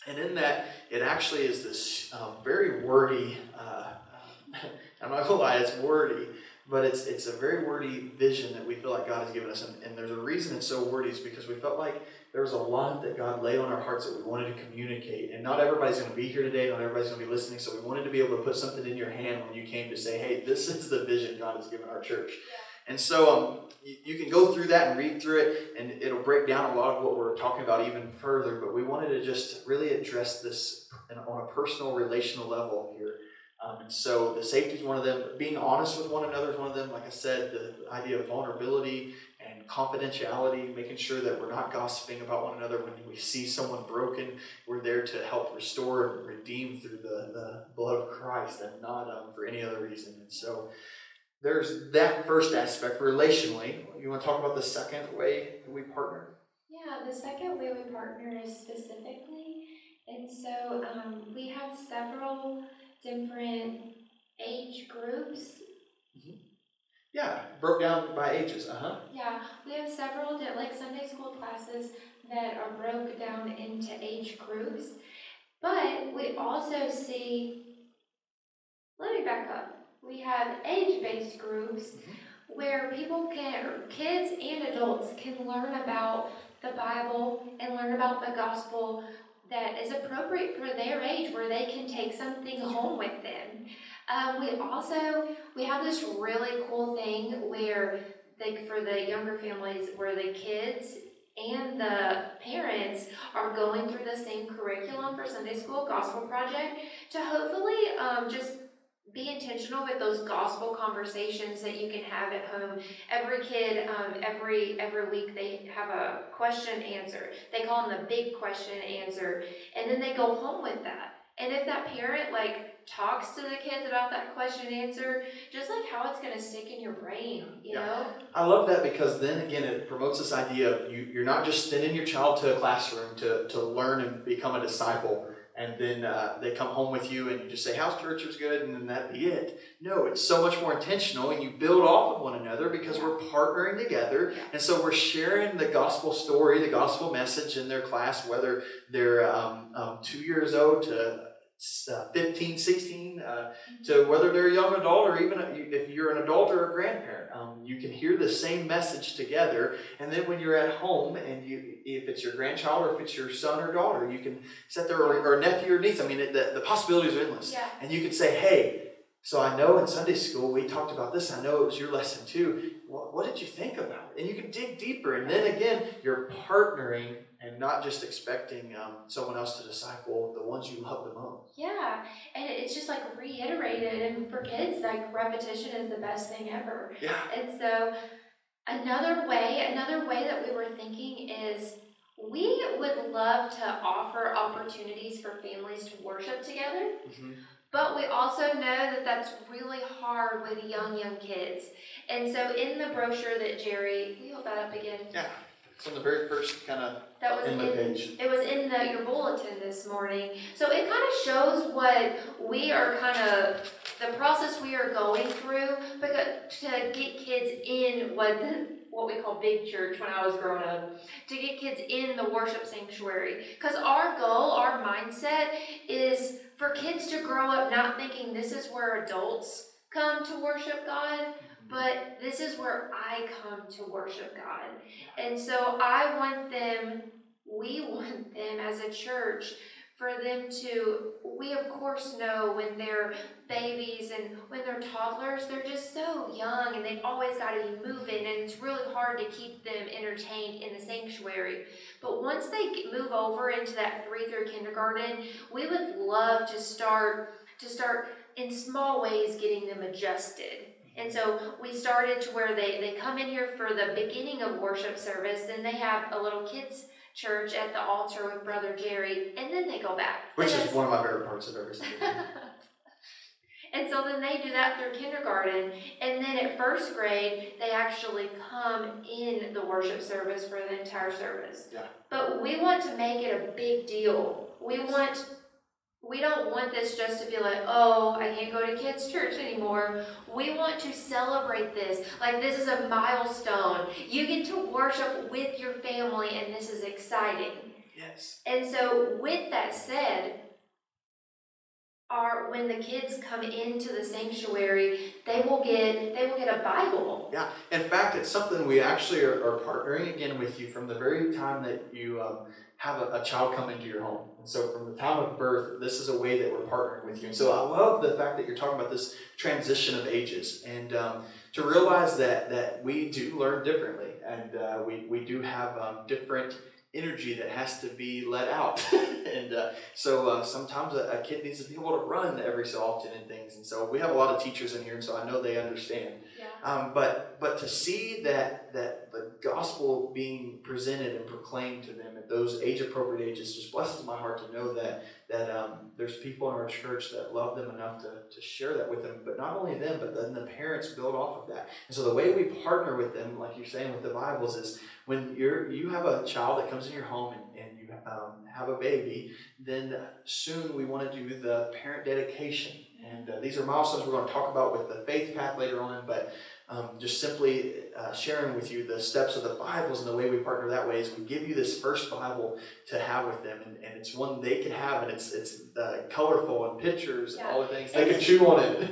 And in that, it actually is this um, very wordy, uh, I'm not gonna lie, it's wordy, but it's it's a very wordy vision that we feel like God has given us. And, and there's a reason it's so wordy is because we felt like there was a lot that God laid on our hearts that we wanted to communicate. And not everybody's going to be here today. Not everybody's going to be listening. So we wanted to be able to put something in your hand when you came to say, hey, this is the vision God has given our church. And so um, you, you can go through that and read through it, and it'll break down a lot of what we're talking about even further. But we wanted to just really address this on a personal, relational level here. Um, and so the safety is one of them. Being honest with one another is one of them. Like I said, the idea of vulnerability and confidentiality, making sure that we're not gossiping about one another. When we see someone broken, we're there to help restore and redeem through the, the blood of Christ and not um, for any other reason. And so there's that first aspect, relationally. You want to talk about the second way that we partner? Yeah, the second way we partner is specifically. And so um, we have several different age groups. Mm-hmm. Yeah, broke down by ages. Uh-huh. Yeah, we have several, like Sunday school classes that are broke down into age groups, but we also see, let me back up, we have age-based groups mm-hmm. where people can, or kids and adults can learn about the Bible and learn about the gospel that is appropriate for their age, where they can take something home with them. Um, we also, we have this really cool thing where, like for the younger families, where the kids and the parents are going through the same curriculum for Sunday School Gospel Project to hopefully um, just be intentional with those gospel conversations that you can have at home. Every kid, um, every every week they have a question answer. They call them the big question answer. And then they go home with that. And if that parent like talks to the kids about that question answer, just like how it's going to stick in your brain, you yeah. know? I love that because then again, it promotes this idea of you, you're not just sending your child to a classroom to, to learn and become a disciple. And then uh, they come home with you and you just say, house church was good, and then that be it. No, it's so much more intentional, and you build off of one another because we're partnering together. And so we're sharing the gospel story, the gospel message in their class, whether they're um, um, two years old to uh, fifteen, sixteen. Uh, so whether they're a young adult or even if you're an adult or a grandparent, um, you can hear the same message together. And then when you're at home and you, if it's your grandchild or if it's your son or daughter, you can sit there or, or nephew or niece. I mean, the, the possibilities are endless. Yeah. And you can say, hey, so I know in Sunday school we talked about this. I know it was your lesson too. What, what did you think about it? And you can dig deeper. And then again, you're partnering and not just expecting um, someone else to disciple the ones you love the most. Yeah, and it's just like reiterated. And for kids, like repetition is the best thing ever. Yeah. And so another way, another way that we were thinking is we would love to offer opportunities for families to worship together. Mm-hmm. But we also know that that's really hard with young, young kids. And so in the brochure that Jerry, can you hold that up again? Yeah, it's on the very first kind of that was in, page. It was in the, your bulletin this morning. So it kind of shows what we are kind of, the process we are going through because to get kids in what the, what we call big church when I was growing up, to get kids in the worship sanctuary. Because our goal, our mindset is for kids to grow up not thinking this is where adults come to worship God, but this is where I come to worship God. And so I want them, we want them as a church, for them to, we of course know when they're babies and when they're toddlers, they're just so young and they've always got to be moving and it's really hard to keep them entertained in the sanctuary. But once they move over into that three through kindergarten, we would love to start, to start in small ways getting them adjusted. And so we started to where they, they come in here for the beginning of worship service and they have a little kids' church at the altar with Brother Jerry, and then they go back. Which is one of my favorite parts of every Sunday. And so then they do that through kindergarten, and then at first grade, they actually come in the worship service for the entire service. Yeah. But we want to make it a big deal. We want, we don't want this just to be like, oh, I can't go to kids' church anymore. We want to celebrate this. Like, this is a milestone. You get to worship with your family, and this is exciting. Yes. And so with that said, are when the kids come into the sanctuary, they will get they will get a Bible. Yeah. In fact, it's something we actually are, are partnering again with you from the very time that you um, have a, a child come into your home. And so from the time of birth, this is a way that we're partnering with you. And so I love the fact that you're talking about this transition of ages and um, to realize that that we do learn differently and uh, we we do have um, different energy that has to be let out. and uh, so uh, sometimes a, a kid needs to be able to run every so often and things. And so we have a lot of teachers in here, and so I know they understand. Yeah. Um, but but to see that that the gospel being presented and proclaimed to them at those age-appropriate ages just blesses my heart to know that that um, there's people in our church that love them enough to, to share that with them. But not only them, but then the parents build off of that. And so the way we partner with them, like you're saying with the Bibles, is when you're you have a child that comes in your home and, and you um, have a baby, then soon we want to do the parent dedication. And uh, these are milestones we're going to talk about with the faith path later on, but um, just simply uh, sharing with you the steps of the Bibles and the way we partner that way is we give you this first Bible to have with them, and, and it's one they can have, and it's it's uh, colorful and pictures yeah. and all the things. They it's, can chew on it.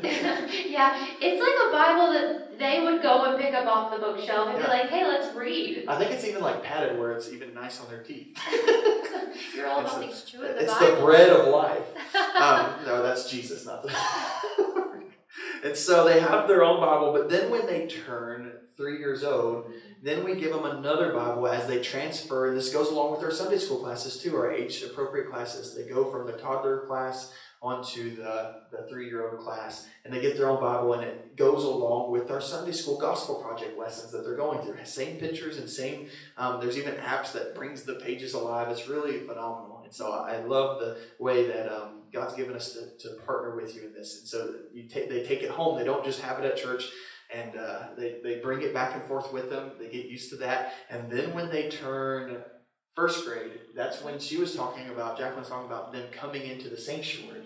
Yeah, it's like a Bible that they would go and pick up off the bookshelf and yeah. be like, hey, let's read. I think it's even like padded where it's even nice on their teeth. You're all about things chewing the Bible. It's the bread of life. Um, no, that's Jesus, not the And so they have their own Bible, but then when they turn three years old, then we give them another Bible as they transfer. And this goes along with our Sunday school classes too, our age-appropriate classes. They go from the toddler class onto the, the three-year-old class, and they get their own Bible, and it goes along with our Sunday school Gospel Project lessons that they're going through. Same pictures and same, um, there's even apps that brings the pages alive. It's really phenomenal. And so I love the way that um, God's given us to, to partner with you in this. And so you take, they take it home. They don't just have it at church, and uh, they, they bring it back and forth with them. They get used to that. And then when they turn first grade, that's when she was talking about, Jacqueline was talking about them coming into the sanctuary.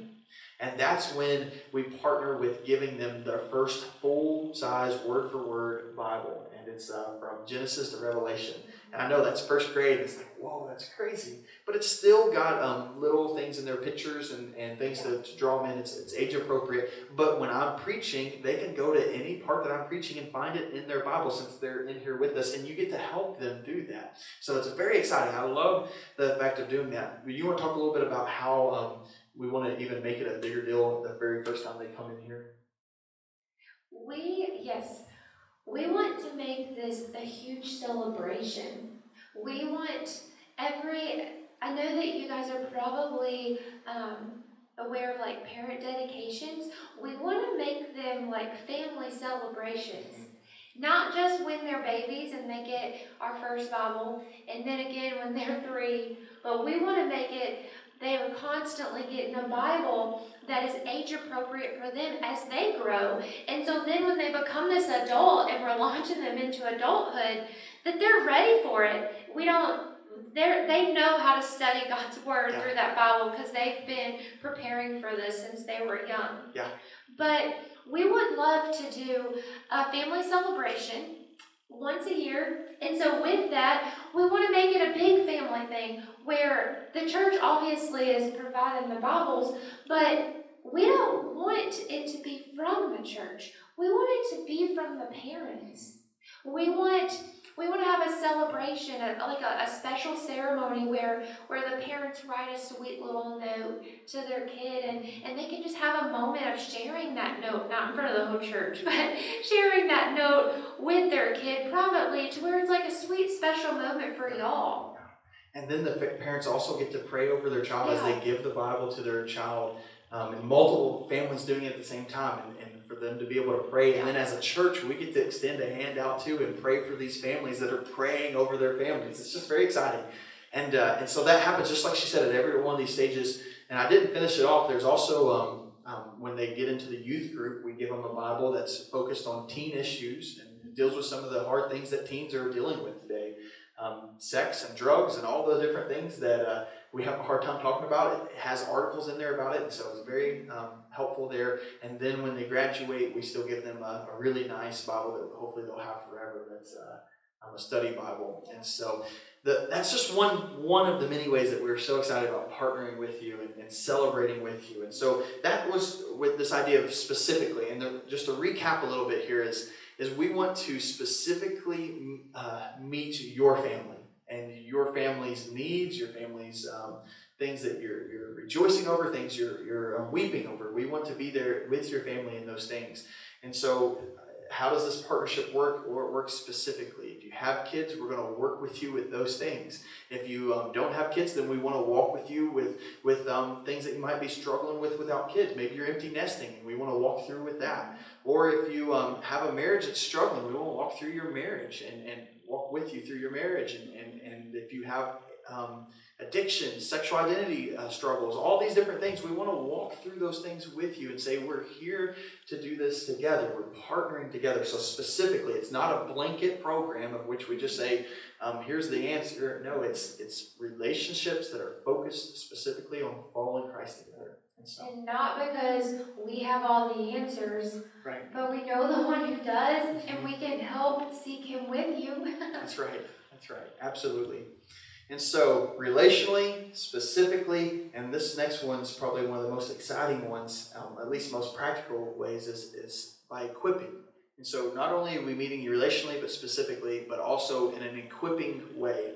And that's when we partner with giving them their first full-size word-for-word Bible. And and it's uh, from Genesis to Revelation. And I know that's first grade. It's like, whoa, that's crazy. But it's still got um, little things in their pictures and, and things to, to draw them in. It's, it's age appropriate. But when I'm preaching, they can go to any part that I'm preaching and find it in their Bible since they're in here with us. And you get to help them do that. So it's very exciting. I love the fact of doing that. You want to talk a little bit about how um, we want to even make it a bigger deal the very first time they come in here? We, yes, we want to make this a huge celebration. We want every, I know that you guys are probably um, aware of like parent dedications. We want to make them like family celebrations. Not just when they're babies and they get our first Bible, and then again when they're three, but we want to make it they are constantly getting a Bible that is age-appropriate for them as they grow. And so then when they become this adult and we're launching them into adulthood, that they're ready for it. We don't, they're, they know how to study God's Word yeah. through that Bible because they've been preparing for this since they were young. Yeah. But we would love to do a family celebration once a year. And so with that, we want to make it a big family thing where the church obviously is providing the Bibles, but we don't want it to be from the church. We want it to be from the parents. We want we want to have a celebration, a, like a, a special ceremony where where the parents write a sweet little note to their kid, and, and they can just have a moment of sharing that note, not in front of the whole church, but sharing that note with their kid privately to where it's like a sweet special moment for y'all. And then the parents also get to pray over their child yeah. as they give the Bible to their child, um, and multiple families doing it at the same time. And, and for them to be able to pray. And then as a church, we get to extend a hand out too and pray for these families that are praying over their families. It's just very exciting. And uh, and so that happens, just like she said, at every one of these stages. And I didn't finish it off. There's also, um, um, when they get into the youth group, we give them a Bible that's focused on teen issues and deals with some of the hard things that teens are dealing with today. Um, sex and drugs and all the different things that uh, we have a hard time talking about. It has articles in there about it, and so it's very um, helpful there. And then when they graduate, we still give them a, a really nice Bible that hopefully they'll have forever. That's uh, um, a study Bible. And so the, that's just one one of the many ways that we're so excited about partnering with you and, and celebrating with you. And so that was with this idea of specifically. And the, just to recap a little bit here is, is we want to specifically uh, meet your family and your family's needs, your family's um, things that you're, you're rejoicing over, things you're, you're weeping over. We want to be there with your family in those things. And so how does this partnership work? Or it works specifically. If you have kids, we're going to work with you with those things. If you um, don't have kids, then we want to walk with you with, with um, things that you might be struggling with without kids. Maybe you're empty nesting, and we want to walk through with that. Or if you um, have a marriage that's struggling, we want to walk through your marriage and, and walk with you through your marriage. And, and, and if you have um, addiction, sexual identity uh, struggles, all these different things, we want to walk through those things with you and say, we're here to do this together. We're partnering together. So specifically, it's not a blanket program of which we just say, um, here's the answer. No, it's it's relationships that are focused specifically on following Christ together. And, so, and not because we have all the answers, right. but we know the one who does, and we can help seek him with you. That's right. That's right. Absolutely. And so, relationally, specifically, and this next one's probably one of the most exciting ones, um, at least most practical ways, is, is by equipping. And so, not only are we meeting you relationally, but specifically, but also in an equipping way.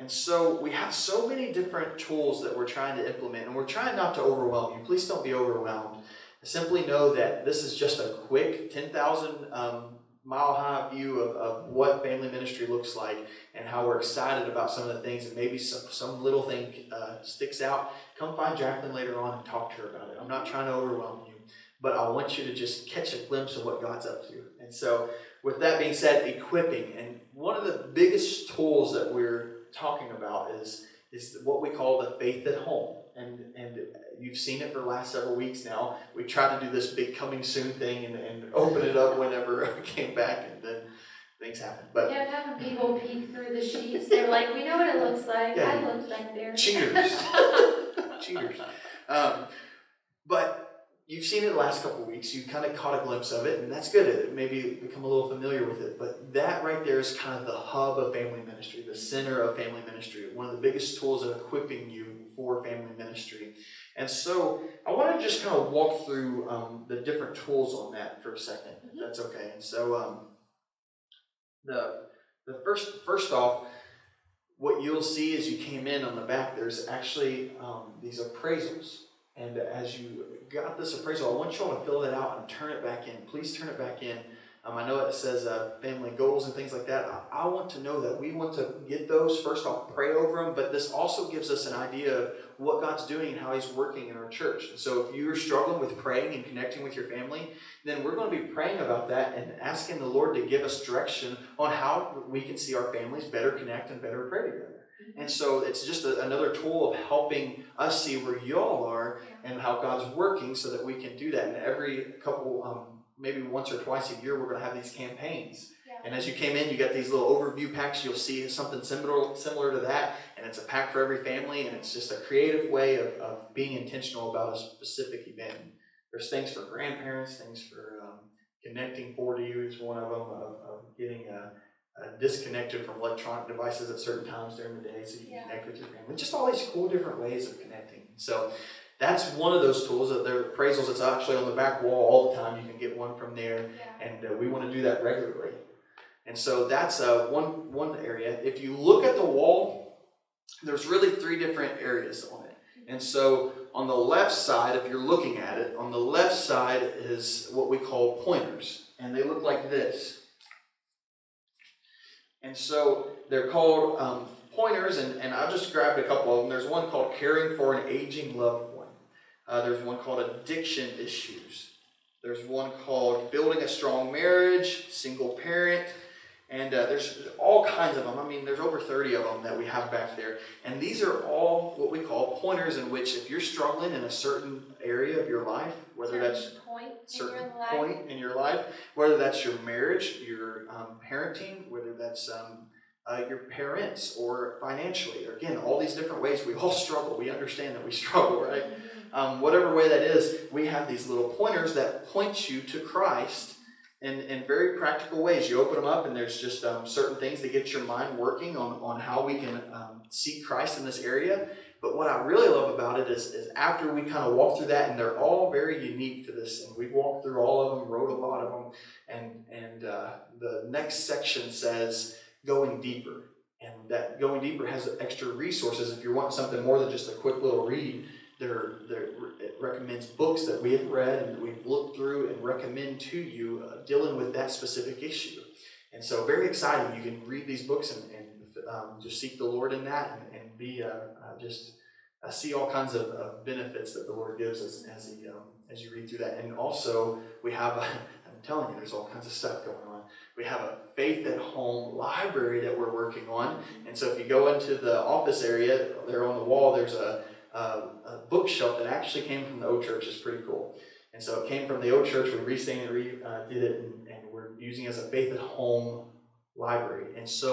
And so, we have so many different tools that we're trying to implement, and we're trying not to overwhelm you. Please don't be overwhelmed. Simply know that this is just a quick ten thousand um mile-high view of, of what family ministry looks like and how we're excited about some of the things, and maybe some, some little thing uh, sticks out. Come find Jacqueline later on and talk to her about it. I'm not trying to overwhelm you, but I want you to just catch a glimpse of what God's up to. And so with that being said, equipping. And one of the biggest tools that we're talking about is, is what we call the faith at home. And, and you've seen it for the last several weeks now. We tried to do this big coming soon thing and, and open it up whenever I came back, and then things happened. But yeah, having people peek through the sheets. They're like, we know what it looks like. Yeah. I looked back there. Cheaters. Cheaters. Um, but you've seen it the last couple of weeks. You kind of caught a glimpse of it, and that's good. It maybe become a little familiar with it. But that right there is kind of the hub of family ministry, the center of family ministry, one of the biggest tools of equipping you for family ministry. And so I want to just kind of walk through um, the different tools on that for a second, if mm-hmm. that's okay. And so um, the the first first off, what you'll see as you came in on the back, there's actually um, these appraisals. And as you got this appraisal, I want you all to fill that out and turn it back in. Please turn it back in. Um, I know it says uh, family goals and things like that. I, I want to know that. We want to get those. First off, pray over them. But this also gives us an idea of what God's doing and how he's working in our church. And so if you're struggling with praying and connecting with your family, then we're going to be praying about that and asking the Lord to give us direction on how we can see our families better connect and better pray together. And so it's just a, another tool of helping us see where y'all are and how God's working so that we can do that. And every couple, um, maybe once or twice a year, we're going to have these campaigns. Yeah. And as you came in, you got these little overview packs. You'll see something similar similar to that. And it's a pack for every family. And it's just a creative way of, of being intentional about a specific event. There's things for grandparents, things for um, connecting for to you is one of them, of, of getting a... Uh, disconnected from electronic devices at certain times during the day so you yeah. connect with your family. Just all these cool different ways of connecting. So that's one of those tools. That there are appraisals that's actually on the back wall all the time. You can get one from there. Yeah. And uh, we want to do that regularly. And so that's uh, one, one area. If you look at the wall, there's really three different areas on it. And so on the left side, if you're looking at it, on the left side is what we call pointers. And they look like this. And so they're called um, pointers, and, and I just grabbed a couple of them. There's one called Caring for an Aging Loved One. Uh, there's one called Addiction Issues. There's one called Building a Strong Marriage, Single Parent, and uh, there's all kinds of them. I mean, there's over thirty of them that we have back there. And these are all what we call pointers in which if you're struggling in a certain area of your life, whether that's a certain point in your life, whether that's your marriage, your um, parenting, whether that's um, uh, your parents or financially, again, all these different ways we all struggle. We understand that we struggle, right? Um, whatever way that is, we have these little pointers that point you to Christ In, in very practical ways. You open them up and there's just um, certain things that get your mind working on, on how we can um, seek Christ in this area. But what I really love about it is, is after we kind of walk through that, and they're all very unique to this, and we walked through all of them, wrote a lot of them, and, and uh, the next section says going deeper. And that going deeper has extra resources. If you're wanting something more than just a quick little read, There, there, it recommends books that we have read and that we've looked through and recommend to you uh, dealing with that specific issue. And so very exciting. You can read these books and, and um, just seek the Lord in that and, and be uh, uh, just uh, see all kinds of uh, benefits that the Lord gives us as, he, um, as you read through that. And also we have, a, I'm telling you, there's all kinds of stuff going on. We have a Faith at Home library that we're working on. And so if you go into the office area, there on the wall, there's a Uh, a bookshelf that actually came from the O Church. Is pretty cool. And so it came from the O Church. We restained and uh, did it, and, and we're using it as a Faith at Home library. And so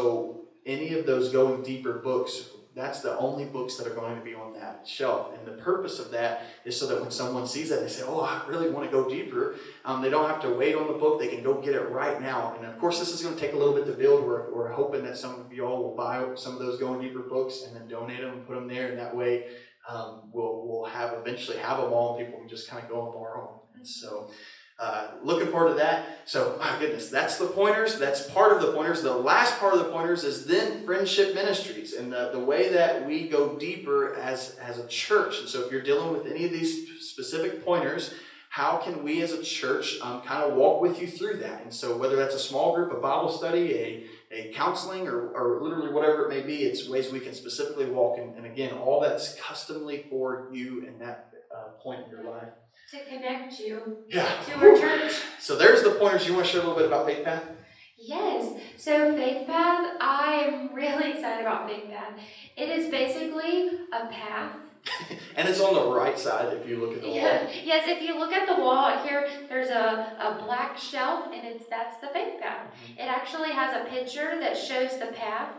any of those going deeper books, that's the only books that are going to be on that shelf. And the purpose of that is so that when someone sees that, they say, oh, I really want to go deeper. Um, they don't have to wait on the book. They can go get it right now. And of course, this is going to take a little bit to build. We're, we're hoping that some of y'all will buy some of those going deeper books and then donate them and put them there. And that way, Um, we'll we'll have eventually have them all, and people can just kind of go and borrow them. And so, uh, looking forward to that. So, my goodness, that's the pointers. That's part of the pointers. The last part of the pointers is then friendship ministries and the, the way that we go deeper as as a church. And so, if you're dealing with any of these specific pointers, how can we as a church um, kind of walk with you through that? And so, whether that's a small group, a Bible study, a A counseling or, or literally whatever it may be, it's ways we can specifically walk in. And again, all that's customly for you in that uh, point in your life. To connect you yeah. to our church. So there's the pointers. You want to share a little bit about Faith Path? Yes. So Faith Path, I am really excited about Faith Path. It is basically a path. And it's on the right side if you look at the yeah. wall. Yes, if you look at the wall here, there's a, a black shelf, and it's that's the Faith Path. Mm-hmm. It actually has a picture that shows the path.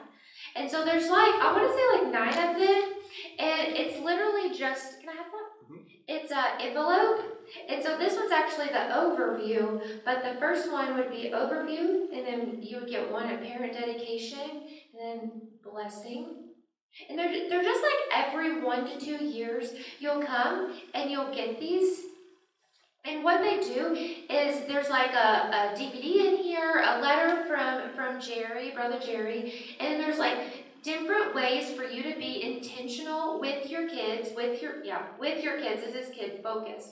And so there's like, I want to say like nine of them, and it's literally just, can I have one? Mm-hmm. It's uh, envelope. And so this one's actually the overview, but the first one would be overview, and then you would get one at parent dedication, and then blessing. And they're, they're just like every one to two years, you'll come and you'll get these. And what they do is there's like a, a D V D in here, a letter from, from Jerry, Brother Jerry, and there's like different ways for you to be intentional with your kids, with your, yeah, with your kids. This is kid focused.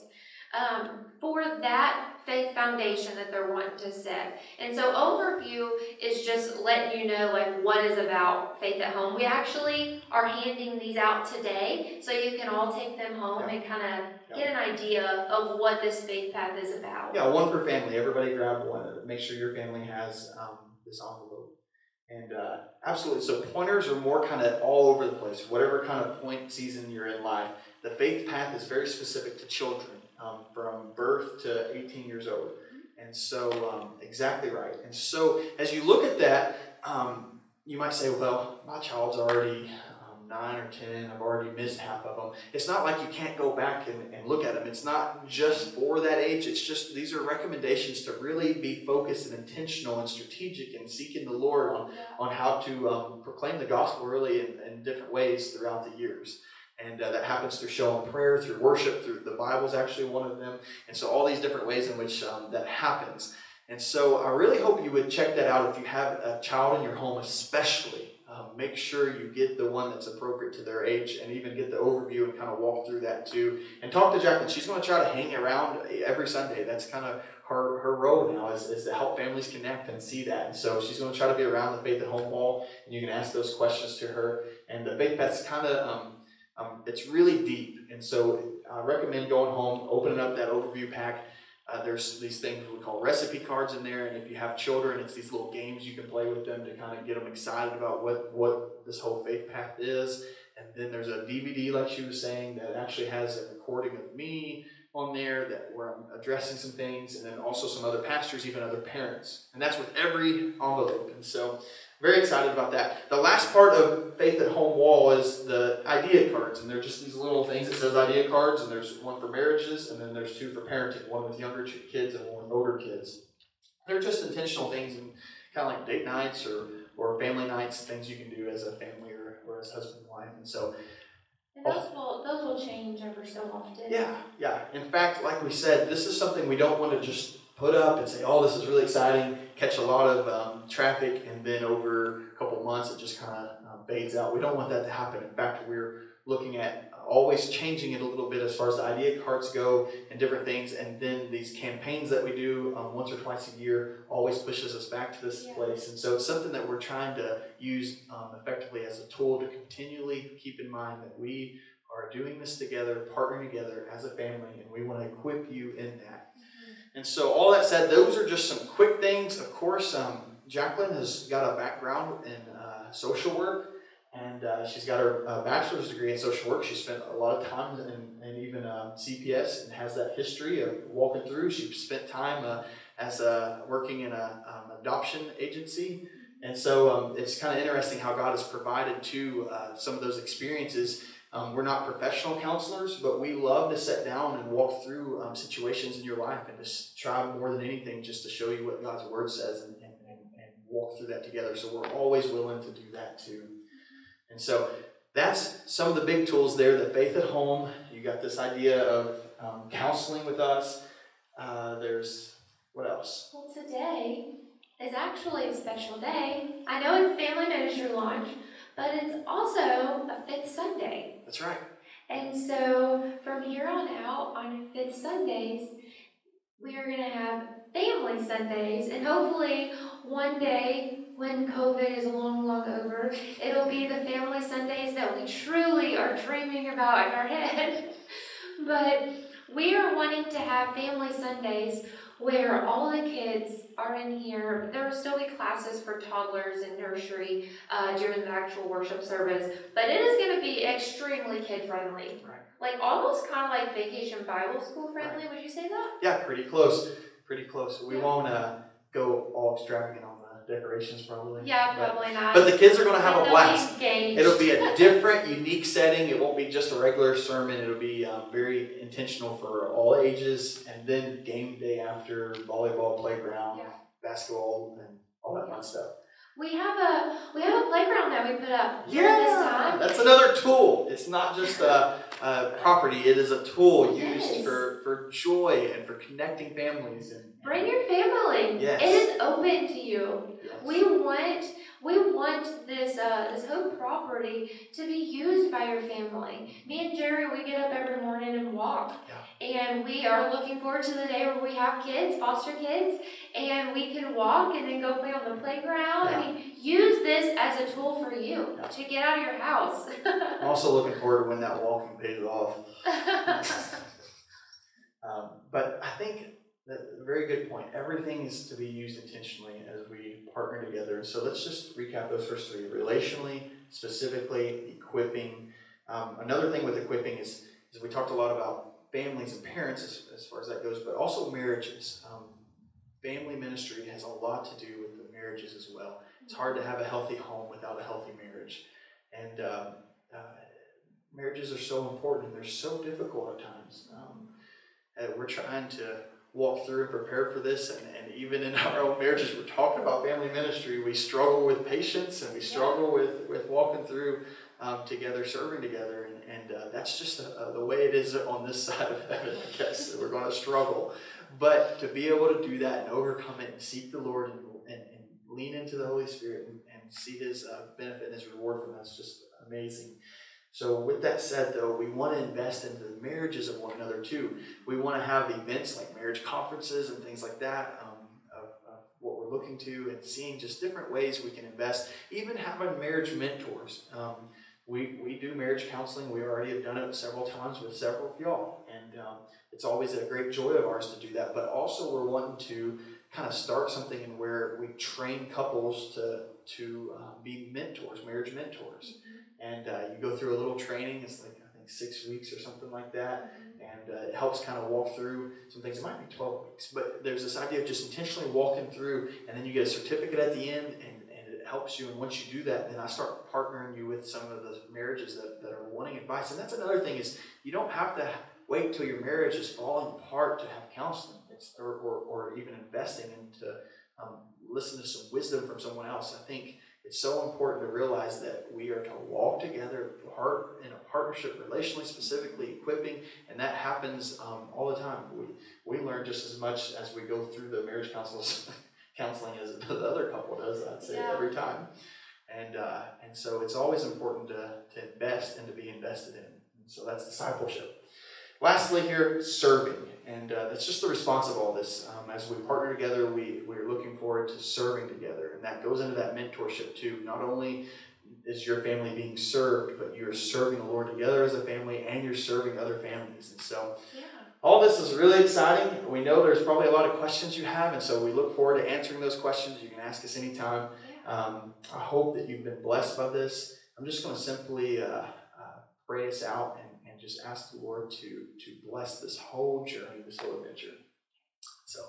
Um, for that faith foundation that they're wanting to set. And so overview is just letting you know like what is about Faith at Home. We actually are handing these out today so you can all take them home yeah. and kind of yeah. get an idea of what this faith path is about. Yeah, one per family. Everybody grab one. Make sure your family has um, this envelope. And uh, absolutely, so pointers are more kind of all over the place. Whatever kind of point season you're in life, the faith path is very specific to children. Um, from birth to eighteen years old. And so, um, exactly right. And so, as you look at that, um, you might say, well, my child's already um, nine or ten, I've already missed half of them. It's not like you can't go back and, and look at them. It's not just for that age. It's just, these are recommendations to really be focused and intentional and strategic and seeking the Lord on, on how to um, proclaim the gospel really in, in different ways throughout the years. And uh, that happens through showing prayer, through worship, through the Bible is actually one of them. And so all these different ways in which um, that happens. And so I really hope you would check that out if you have a child in your home especially. Um, make sure you get the one that's appropriate to their age and even get the overview and kind of walk through that too. And talk to Jacqueline. She's going to try to hang around every Sunday. That's kind of her, her role now is, is to help families connect and see that. And so she's going to try to be around the Faith at Home wall, and you can ask those questions to her. And the faith that's kind of... Um, Um, it's really deep, and so I recommend going home, opening up that overview pack. Uh, there's these things we call recipe cards in there, and if you have children, it's these little games you can play with them to kind of get them excited about what, what this whole faith path is. And then there's a D V D, like she was saying, that actually has a recording of me on there that where I'm addressing some things, and then also some other pastors, even other parents. And that's with every envelope, and so... very excited about that. The last part of Faith at Home wall is the idea cards, and they're just these little things that says idea cards, and there's one for marriages, and then there's two for parenting, one with younger kids and one with older kids. They're just intentional things, and kind of like date nights or, or family nights, things you can do as a family or, or as husband and wife, and so... And those will, those will change ever so often. Yeah, yeah. In fact, like we said, this is something we don't want to just put up and say, oh, this is really exciting, catch a lot of um, traffic, and then over a couple months it just kind of um, fades out. We don't want that to happen. In fact, we're looking at always changing it a little bit as far as the idea cards go and different things, and then these campaigns that we do um, once or twice a year always pushes us back to this yeah. place. And so it's something that we're trying to use um, effectively as a tool to continually keep in mind that we are doing this together, partnering together as a family, and we want to equip you in that. And so all that said, those are just some quick things. Of course, um, Jacqueline has got a background in uh, social work, and uh, she's got her uh, bachelor's degree in social work. She spent a lot of time in, in even uh, C P S and has that history of walking through. She spent time uh, as uh, working in an um, adoption agency. And so um, it's kind of interesting how God has provided to uh, some of those experiences. Um, we're not professional counselors, but we love to sit down and walk through um, situations in your life and just try more than anything just to show you what God's Word says and, and, and, and walk through that together. So we're always willing to do that too. And so that's some of the big tools there, the Faith at Home. You got this idea of um, counseling with us. Uh, there's, what else? Well, today is actually a special day. I know it's Family Ministry Launch, but it's also a fifth Sunday. That's right. And so from here on out, on fifth Sundays, we are going to have family Sundays. And hopefully one day when COVID is long, long over, it'll be the family Sundays that we truly are dreaming about in our head. But we are wanting to have family Sundays where all the kids are in here. There will still be classes for toddlers and nursery uh, during the actual worship service, but it is going to be extremely kid-friendly. Right. Like almost kind of like Vacation Bible School friendly, right. Would you say that? Yeah, pretty close. Pretty close. We yeah. won't uh, go all extravagant on the decorations probably. Yeah, but, probably not. But the kids are going to have and a blast. It'll be a different, unique setting. It won't be just a regular sermon. It'll be um, very intentional for all ages. And then game day after, volleyball, playground, yeah. basketball, and all that fun stuff. We have a we have a playground that we put up. Yeah, this time. That's another tool. It's not just a, a property. It is a tool yes. used for, for joy and for connecting families. And bring your family. Yes. It is open to you. Yes. We want we want this uh, this whole property to be used by your family. Me and Jerry, we get up every morning and walk, yeah. and we are looking forward to the day where we have kids, foster kids, and we can walk and then go play on the playground. Yeah. I mean, use this as a tool for you yeah. to get out of your house. I'm also looking forward to when that walking pays off. um, but I think that's a very good point. Everything is to be used intentionally as we partner together. So let's just recap those first three. Relationally, specifically, equipping. Um, another thing with equipping is, is we talked a lot about families and parents as, as far as that goes, but also marriages. Um, family ministry has a lot to do with the marriages as well. It's hard to have a healthy home without a healthy marriage. And um, uh, marriages are so important, and they're so difficult at times. Um, and we're trying to walk through and prepare for this, and, and even in our own marriages, we're talking about family ministry. We struggle with patience, and we struggle yeah. with, with walking through um, together, serving together, and, and uh, that's just uh, the way it is on this side of heaven, I guess, that we're going to struggle. But to be able to do that and overcome it and seek the Lord and, and, and lean into the Holy Spirit and, and see His uh, benefit and His reward from that's just amazing. So with that said, though, we want to invest into the marriages of one another, too. We want to have events like marriage conferences and things like that, um, of, of what we're looking to and seeing just different ways we can invest, even having marriage mentors. Um, we, we do marriage counseling. We already have done it several times with several of y'all, and um, it's always a great joy of ours to do that. But also we're wanting to kind of start something in where we train couples to, to uh, be mentors, marriage mentors. And uh, you go through a little training. It's like, I think, six weeks or something like that. And uh, it helps kind of walk through some things. It might be twelve weeks. But there's this idea of just intentionally walking through. And then you get a certificate at the end, and, and it helps you. And once you do that, then I start partnering you with some of those marriages that, that are wanting advice. And that's another thing is you don't have to wait till your marriage is falling apart to have counseling it's, or, or, or even investing in to um, listen to some wisdom from someone else. I think it's so important to realize that we are to walk together part, in a partnership, relationally, specifically, equipping, and that happens um, all the time. We, we learn just as much as we go through the marriage counseling as the other couple does, I'd say, yeah. every time. And uh, and so it's always important to, to invest and to be invested in. And so that's discipleship. Lastly here, serving. And uh, that's just the response of all this. Um, as we partner together, we, we're looking forward to serving together. And that goes into that mentorship too. Not only is your family being served, but you're serving the Lord together as a family, and you're serving other families. And so yeah. all this is really exciting. We know there's probably a lot of questions you have, and so we look forward to answering those questions. You can ask us anytime. Yeah. Um, I hope that you've been blessed by this. I'm just going to simply uh, uh, pray us out and And just ask the Lord to, to bless this whole journey, this whole adventure. So,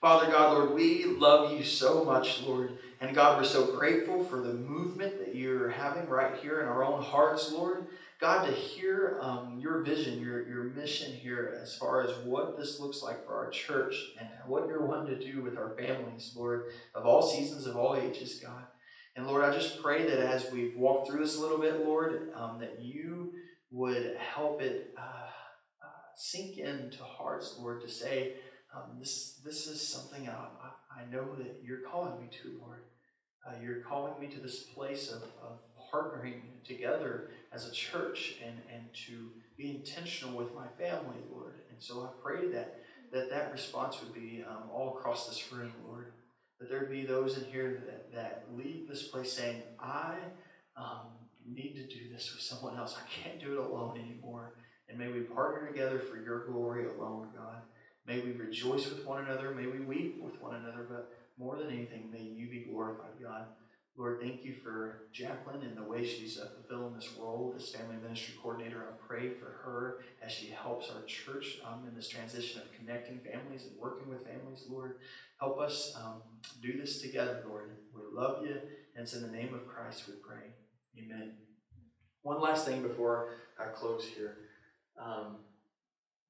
Father God, Lord, we love you so much, Lord. And God, we're so grateful for the movement that you're having right here in our own hearts, Lord. God, to hear um, your vision, your, your mission here as far as what this looks like for our church and what you're wanting to do with our families, Lord, of all seasons, of all ages, God. And Lord, I just pray that as we've walked through this a little bit, Lord, um, that you would help it uh, uh, sink into hearts, Lord, to say, um, this, this is something I, I know that you're calling me to, Lord. Uh, you're calling me to this place of, of partnering together as a church and, and to be intentional with my family, Lord. And so I pray that that, that response would be um, all across this room, Lord, that there would be those in here that, that leave this place saying, I um, need to do this with someone else. I can't do it alone anymore. And may we partner together for your glory alone, God. May we rejoice with one another. May we weep with one another. But more than anything, may you be glorified, God. Lord, thank you for Jacqueline and the way she's uh, fulfilling this role as family ministry coordinator. I pray for her as she helps our church um, in this transition of connecting families and working with families, Lord. Help us um, do this together, Lord. We love you, and it's in the name of Christ we pray. Amen. One last thing before I close here. Um,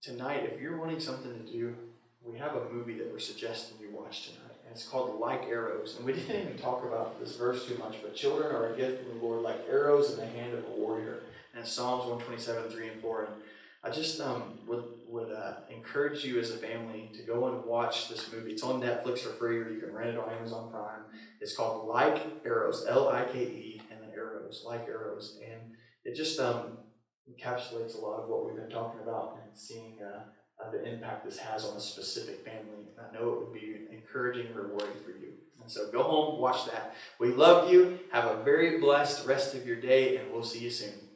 tonight, if you're wanting something to do, we have a movie that we're suggesting you watch tonight, and it's called Like Arrows. And we didn't even talk about this verse too much, but children are a gift from the Lord like arrows in the hand of a warrior. And it's Psalms one twenty-seven, three and four. And I just um, would, would uh, encourage you as a family to go and watch this movie. It's on Netflix for free, or you can rent it on Amazon Prime. It's called Like Arrows, L I K E, and the arrows, Like Arrows. And it just um, encapsulates a lot of what we've been talking about and seeing uh, Uh, the impact this has on a specific family. I know it would be encouraging and rewarding for you. And so go home, watch that. We love you. Have a very blessed rest of your day, and we'll see you soon.